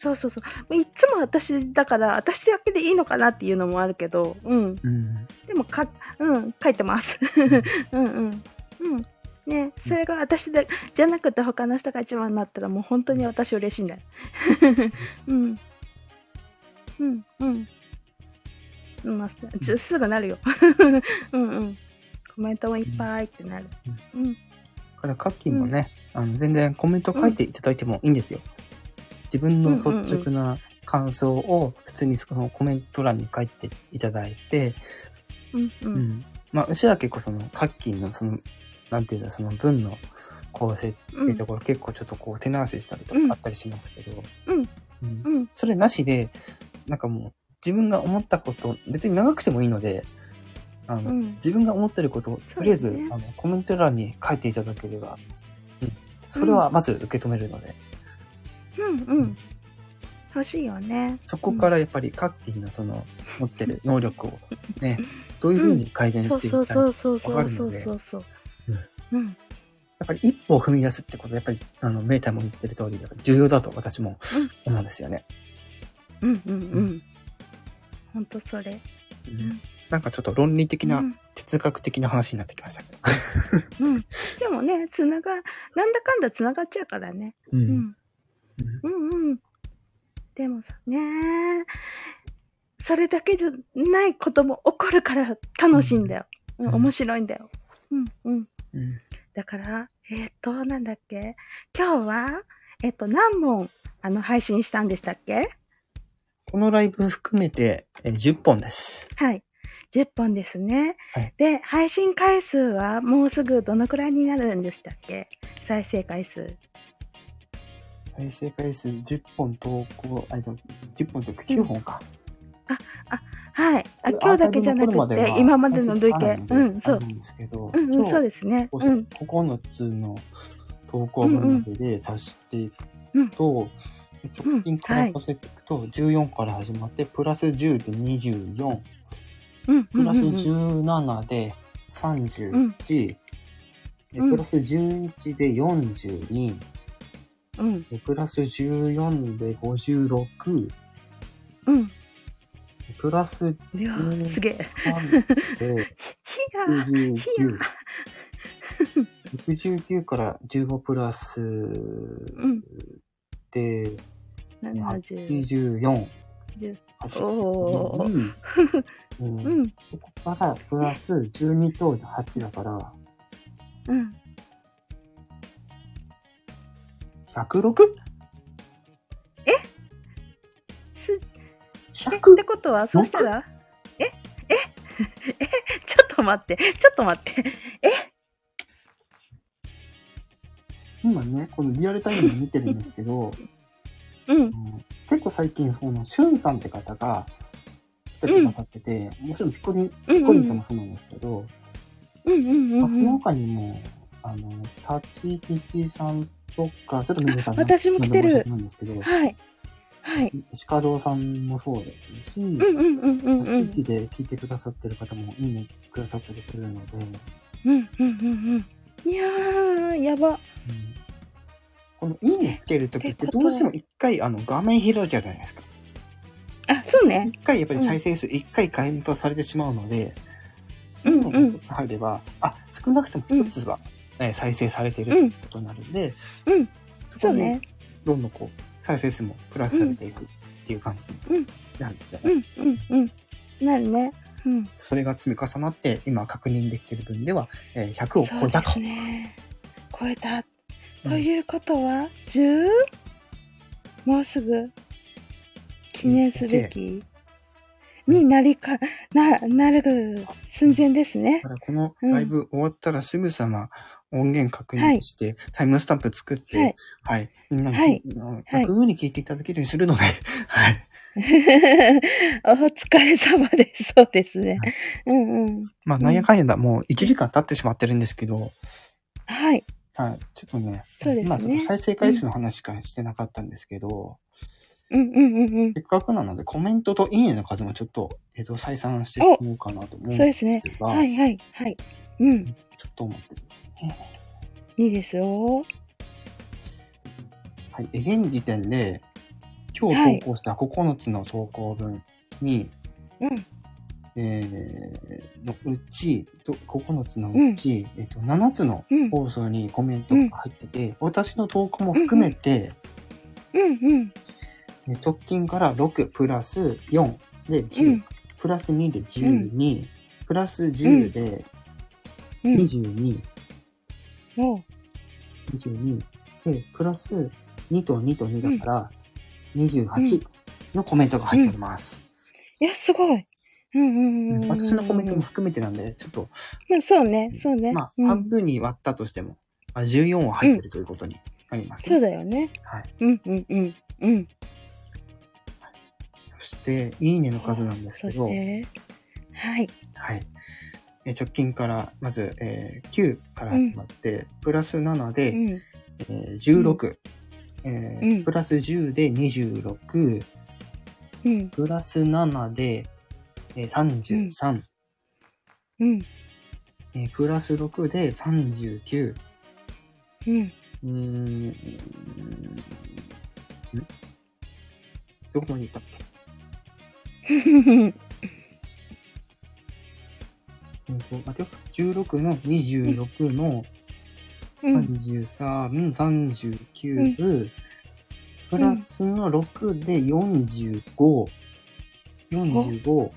そうそうそう。いつも私だから、私だけでいいのかなっていうのもあるけど、うん。うん、でもか、うん、書いてます。うんうん。うんね、それが私でじゃなくて他の人が一番になったらもう本当に私嬉しいんだよ。うんうんうん、うん、すぐなるよ。うんうんコメントもいっぱいってなる。うん、うん、だからカッキーもね、うん、あの全然コメント書いていただいてもいいんですよ。自分の率直な感想を普通にそのコメント欄に書いていただいて、うんうんうん、まあうちら結構その各金のそのなんていうんだその文の構成っていうところ、うん、結構ちょっとこう手直ししたりとかあったりしますけど、うんうんうん、それなしでなんかもう自分が思ったこと別に長くてもいいのであの、うん、自分が思ってることをとりあえず、ね、あのコメント欄に書いていただければ、うん、それはまず受け止めるので、うんうん、うん、欲しいよね。そこからやっぱり各人のその持ってる能力をねどういう風に改善していったら分かるので、うん、やっぱり一歩を踏み出すってことはやっぱりあのメーターも言ってる通り重要だと私も思うんですよね。うんうんうん、うん、本当それ、うん、なんかちょっと論理的な、うん、哲学的な話になってきましたけど、うん、でもねつながなんだかんだつながっちゃうからね、うんうんうんうん、でもねそれだけじゃないことも起こるから楽しいんだよ、うんうん、面白いんだよ、うんうんうん、だからえー、っとなんだっけ今日はえー、っと何本あの配信したんでしたっけ。このライブ含めて、えー、じゅっぽんです。はいじゅっぽんですね、はい、で配信回数はもうすぐどのくらいになるんでしたっけ。再生回数再生回数じゅっぽん投稿、あ、じゅっぽんときゅうほんか。うん、あ、あ、はい。あ、今日だけじゃなくて、今までの累計。うん、そう。なんですけど、うん、うん、そうですね。うん、ここのつの投稿分までで足していくと、うんうん、直近から足していくと、じゅうよんから始まって、プラスじゅうでにじゅうよん、うん、プラスじゅうななでさんじゅういち、うん、プラスじゅういちでよんじゅうに、うん、プラスじゅうよんでごじゅうろく、うん、プラスにじゅうさんできゅうじゅうきゅう、ろくじゅうきゅうからじゅうごプラスではちじゅうよん、うん、そこからプラスじゅうに等ではちだから、うんひゃくろく? えすひゃくろく? ってことはそしたらえええちょっと待ってちょっと待ってえ今ねこのリアルタイムで見てるんですけど、うんうん、結構最近そのしゅんさんって方が来てくださってて、うん、もちろんピコリン、ピコリンさんもそうなんですけど、うんうんうんうんまあ、その他にもあのタチピチさんとかちょっと皆さん私も来てるなんですけど、はいはい、鹿蔵さんもそうですし、うんうんうんうん、好きで聞いてくださってる方もいいねくださったりするので、うんうんうんうん、いやーやば、うん、このいいねつけるときってどうしても一回あの画面開いちゃうじゃないですか。あそうね。一回やっぱり再生数一回カウントされてしまうので、いいねが一つ入れば、うんうん、あ少なくとも一つが、うん再生されているということになるんで、うん、そこにどんどんこう再生数もプラスされていくっていう感じになるんじゃない、うんうんうんうん、なるね、うん、それが積み重なって今確認できている分ではひゃくを超えたと、そうですね、超えたということは じゅう、うん、もうすぐ記念すべきになりか な, なる寸前ですね。だからこのライブ終わったらすぐさま、うん音源確認して、はい、タイムスタンプ作って、はい、はい、みんなに楽譜に聞いていただけるようにするので、はい。お疲れ様です。そうですね。はい、うんうん。まあ、なんやかんやだ、うん、もういちじかん経ってしまってるんですけど、はい。はい、ちょっとね、そうですね今その再生回数の話しかしてなかったんですけど、うんうんうんうん。せっかくなので、コメントといいねの数もちょっと、えっと、採算していこうかなと思うんですが、そうですね。はいはいはい。うん。ちょっと思ってます。いいですよ。はい、現時点で今日投稿したここのつの投稿分に、はいうんえー、のうちここのつのうち、うんえっと、ななつの放送にコメントが入ってて、うん、私の投稿も含めて、うんうんうん、直近からろくプラスよんでじゅう、うん、プラスにでじゅうに、うん、プラスじゅうでにじゅうに、うんにじゅうにでプラスにとにとにだから、にじゅうはちのコメントが入っております、うんうん、いやすごい、うんうんうんうん、私のコメントも含めてなんでちょっと、まあ、そうねそうね、まあうん、半分に割ったとしても、まあ、じゅうよんは入ってるということになりますね、うん、そうだよね、はい、うんうんうんうん。そしていいねの数なんですけど、はいはい、え直近からまず、えー、きゅうから始まって、うん、プラスななで、うんえー、じゅうろく、うんえーうん、プラスじゅうでにじゅうろく、うん、プラスななで、えー、さんじゅうさん、うんえー、プラスろくでさんじゅうきゅう、うん、うーんどこまで行ったっけじゅうろくのにじゅうろくのさんじゅうさん、うん、さんじゅうきゅう、うん、プラスのろくでよんじゅうご、よんじゅうご、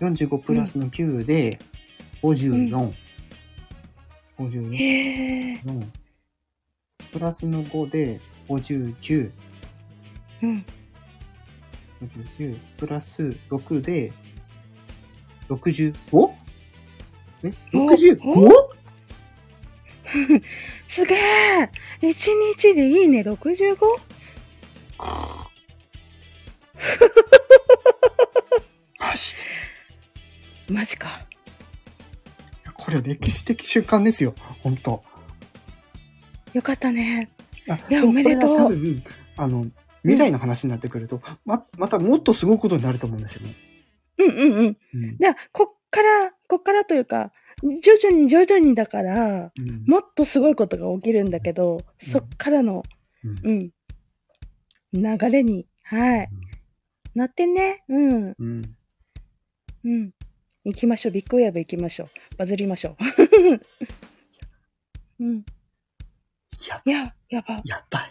よんじゅうごプラスのきゅうでごじゅうよん、うん、ごじゅうよん、うん、プラスのごでごじゅうきゅう、うんごじゅうきゅうプラスろくで ろくじゅうご? え ろくじゅうご? すげえいちにちでいいね ろくじゅうご? マジでマジかこれ歴史的瞬間ですよほんとよかったねいやおめでとう多分あの未来の話になってくると、うん、ま、またもっとすごいことになると思うんですよね。うんうんうん。うん、で、こっから、こっからというか、徐々に徐々にだから、うん、もっとすごいことが起きるんだけど、うん、そっからの、うん、うん、流れに、はい、うん、なってね、うん。うん。うん、行きましょう、ビッグウェーブ行きましょう。バズりましょう。うん。やばい。いや、やば。やばい。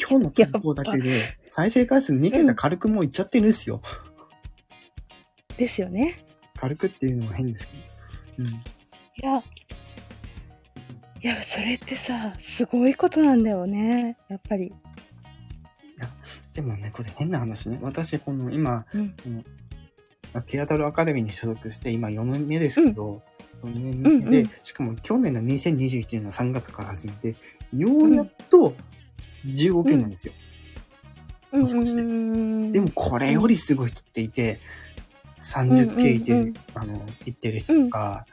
今日の投稿だけで再生回数に桁軽くもういっちゃってるんですよ、うん、ですよね軽くっていうのは変ですけど、うん、いやいやそれってさすごいことなんだよねやっぱりいやでもねこれ変な話ね私この今、うん、このテアトルアカデミーに所属して今よねんめですけど、うん、よねんめで、うんうん、しかも去年のにせんにじゅういちねんのさんがつから始めてようやっと、うんじゅうごけんなんですよ、うん、もしかして、うん、でもこれよりすごい人っていて、うん、さんじゅっけんいて、うん、あのいってる人とか、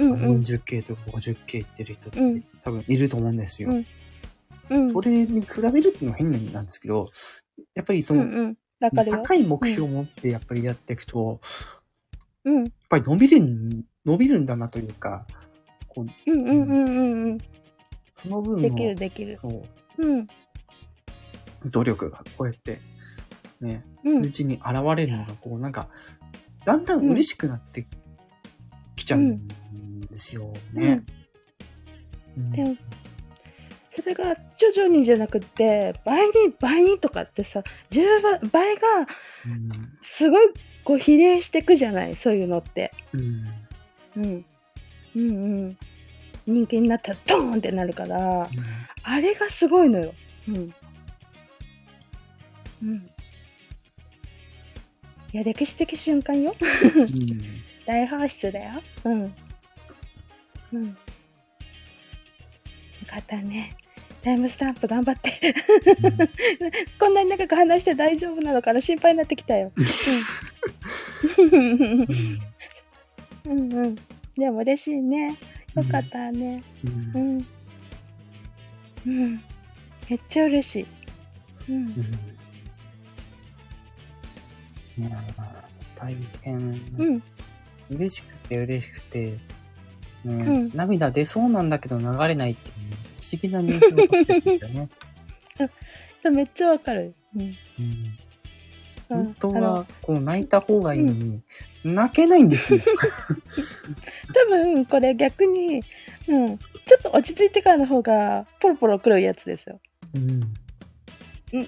うん、よんじゅっけんとか ごじゅっけんいってる人って、うん、多分いると思うんですよ、うんうん、それに比べるっていうのは変なんですけどやっぱりその、うんうん、高い目標を持ってやっぱりやっていくと、うん、やっぱり伸びる伸びるんだなというかこう、うんうんうんうん、その分のできるできるそううん、努力がこうやってね、うん、数値に現れるのがこうなんかだんだん嬉しくなってきちゃうんですよね、うんうんうん、でもそれが徐々にじゃなくて倍に倍にとかってさじゅうばい倍がすごいこう比例してくじゃないそういうのって、うんうん、うんうん人気になったらドーンってなるから、うん、あれがすごいのよ、うんうん、いや歴史的瞬間よ、うん、大放出だよ、うんうん、よかったねタイムスタンプ頑張って、うん、こんなに長く話して大丈夫なのかな心配になってきたよ、うんうんうん、でも嬉しいねよかったね、うんうんうん、めっちゃ嬉しい、うんうん、大変、うん、嬉しくて嬉しくて、ねうん、涙出そうなんだけど流れないっていう、ね、不思議な現象が起きてるんだねめっちゃわかる、うんうん、本当はこう泣いた方がいいのに、うん、泣けないんですよ多分これ逆に、うん、ちょっと落ち着いてからの方がポロポロくるやつですよ、うん、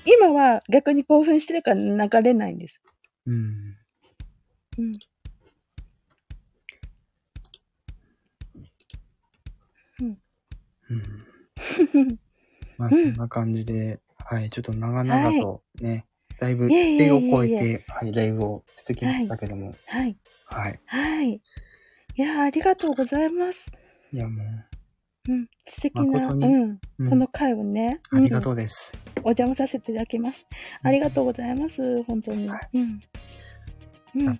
今は逆に興奮してるから泣かれないんです、うんうん、うん、うんまあそんな感じで、はい、ちょっと長々とね、はい、だいぶ手を超えて、はい、ライブをしてきましたけども。はい。はい。はい。いや、ありがとうございます。いや、もう。うん、素敵な、うん、うん、この回をね。ありがとうです、うん。お邪魔させていただきます。ありがとうございます、本当に。はい、うん。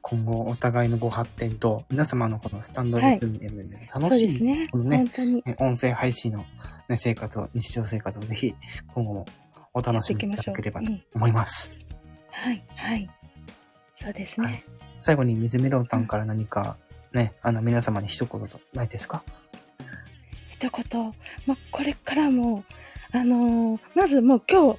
今後お互いのご発展と皆様のこのスタンド エフエム で楽しい、はいね、このね音声配信の、ね、生活を日常生活をぜひ今後もお楽しみいただければと思います。うん、はいはいそうですね。はい、最後に水メロンさんから何かね、うん、あの皆様に一言とないですか？一言、まあ、これからもあのー、まずもう今日。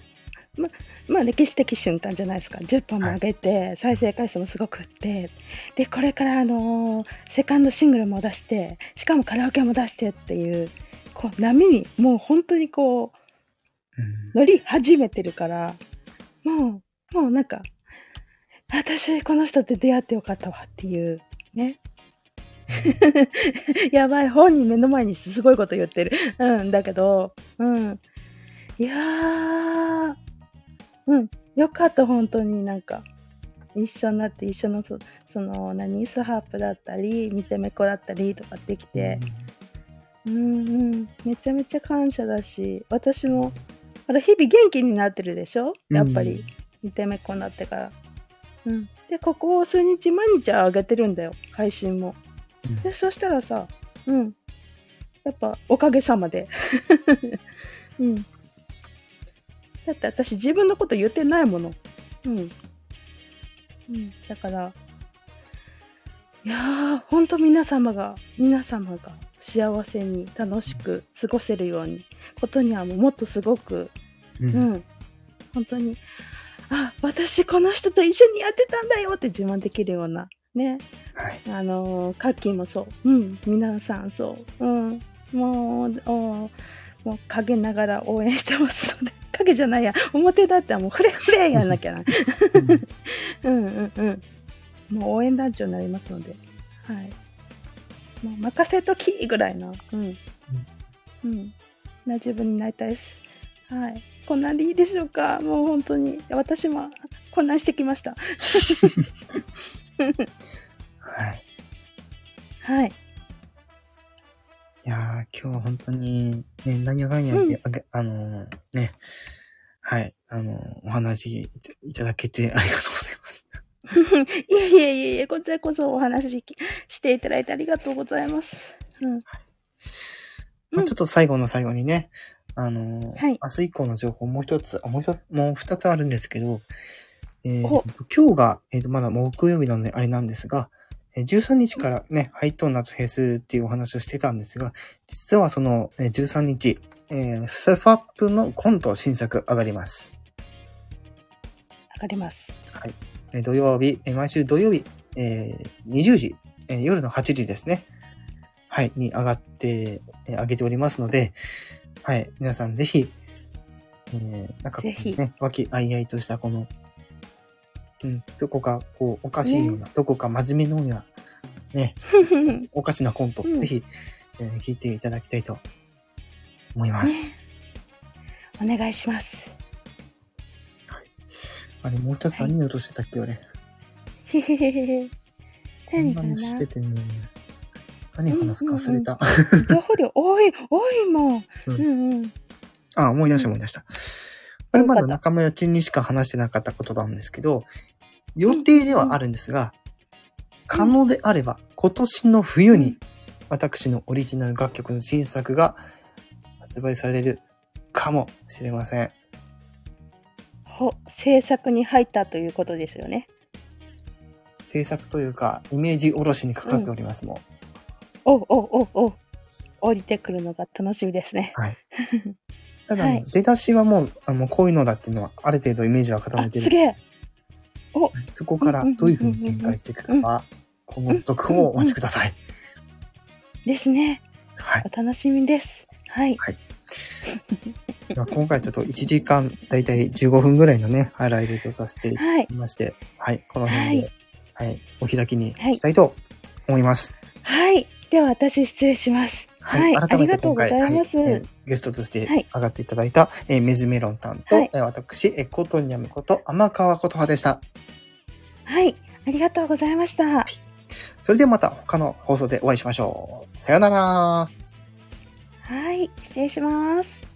ままあ、歴史的瞬間じゃないですか。じゅっぽんも上げて再生回数もすごくってでこれから、あのー、セカンドシングルも出してしかもカラオケも出してっていう、こう波にもう本当にこう乗り始めてるからもう、もうなんか私この人って出会ってよかったわっていうねやばい本人目の前にすごいこと言ってるうんだけどうんいやーうん、よかった本当になんか一緒になって一緒のそ、その何スハープだったり見てめこだったりとかできて、うん、うんうんめちゃめちゃ感謝だし私もあれ日々元気になってるでしょやっぱり、うん、見てめこになってから、うん、でここ数日毎日上げてるんだよ配信もでそしたらさうんやっぱおかげさまでうんだって私自分のこと言ってないもの、うん、うん、だからいやー本当皆様が皆様が幸せに楽しく過ごせるようにことにはもうもっとすごく、うん、うん、本当にあ私この人と一緒にやってたんだよって自慢できるようなね、はい、あのー、カッキーもそう、うん、皆さんそう、うん、もうもう陰ながら応援してますので。影じゃないや表だってもうフレフレやんなきゃなうんうんうんもう応援団長になりますのではいもう任せときぐらいなうんうんな自分になりたいですはいこんなんでいいでしょうかもう本当に私もこんなんしてきましたはいはいいやー今日は本当に、ね、何やかんやって、うん、あのー、ね、はい、あのー、お話いただけてありがとうございます。いやいやいやいや、こちらこそお話ししていただいてありがとうございます。うんはいまあ、ちょっと最後の最後にね、あのーはい、明日以降の情報もう一つ、もう一つ、もう二つあるんですけど、えー、今日が、えーと、まだ木曜日なのであれなんですが、じゅうさんにちからね、ハイトーン夏フェスっていうお話をしてたんですが、実はそのじゅうさんにち、えー、エスエフエーピー のコント新作上がります。上がります。はい。土曜日、毎週土曜日、えー、にじゅうじ、えー、夜のはちじですね。はい、に上がって、えー、上げておりますので、はい、皆さんぜひ、えー、なんか、ね、和気あいあいとしたこの、うん、どこかこうおかしいような、ね、どこか真面目のようなねおかしなコント、うん、ぜひ、えー、聞いていただきたいと思います、ね、お願いします、はい、あれもう一つ何言おうとしてたっけ、はい、俺へへへへ何かなしてて、ね、何話すか忘れた、うんうんうん、情報量多い多いもん、うんうんうん、あ思い出した思い出した、うんこれまだ仲間内にしか話してなかったことなんですけど、予定ではあるんですが、可能であれば今年の冬に私のオリジナル楽曲の新作が発売されるかもしれません。ほ、制作に入ったということですよね。制作というか、イメージおろしにかかっておりますもん。おうおうおうおう。降りてくるのが楽しみですね。はい。ただ、ねはい、出だしはもう、あのこういうのだっていうのはある程度イメージは固めてる。すげえ。お。そこからどういうふうに展開していくかは、今後の続報をお待ちください。ですね。はい。お楽しみです。はい。はい。では今回ちょっといちじかんだいたいじゅうごふんぐらいのね、はい、ライブとさせていただきまして、はい、はい、この辺で、はい、はい、お開きにしたいと思います。はい。はい、では私失礼します。はい、改めて今回、はいえー、ゲストとして上がっていただいた、はいえー、メズメロンさんと、はい、私コトニャムこと天川琴葉でした。はいありがとうございました、はい、それではまた他の放送でお会いしましょう。さよなら。はい失礼します。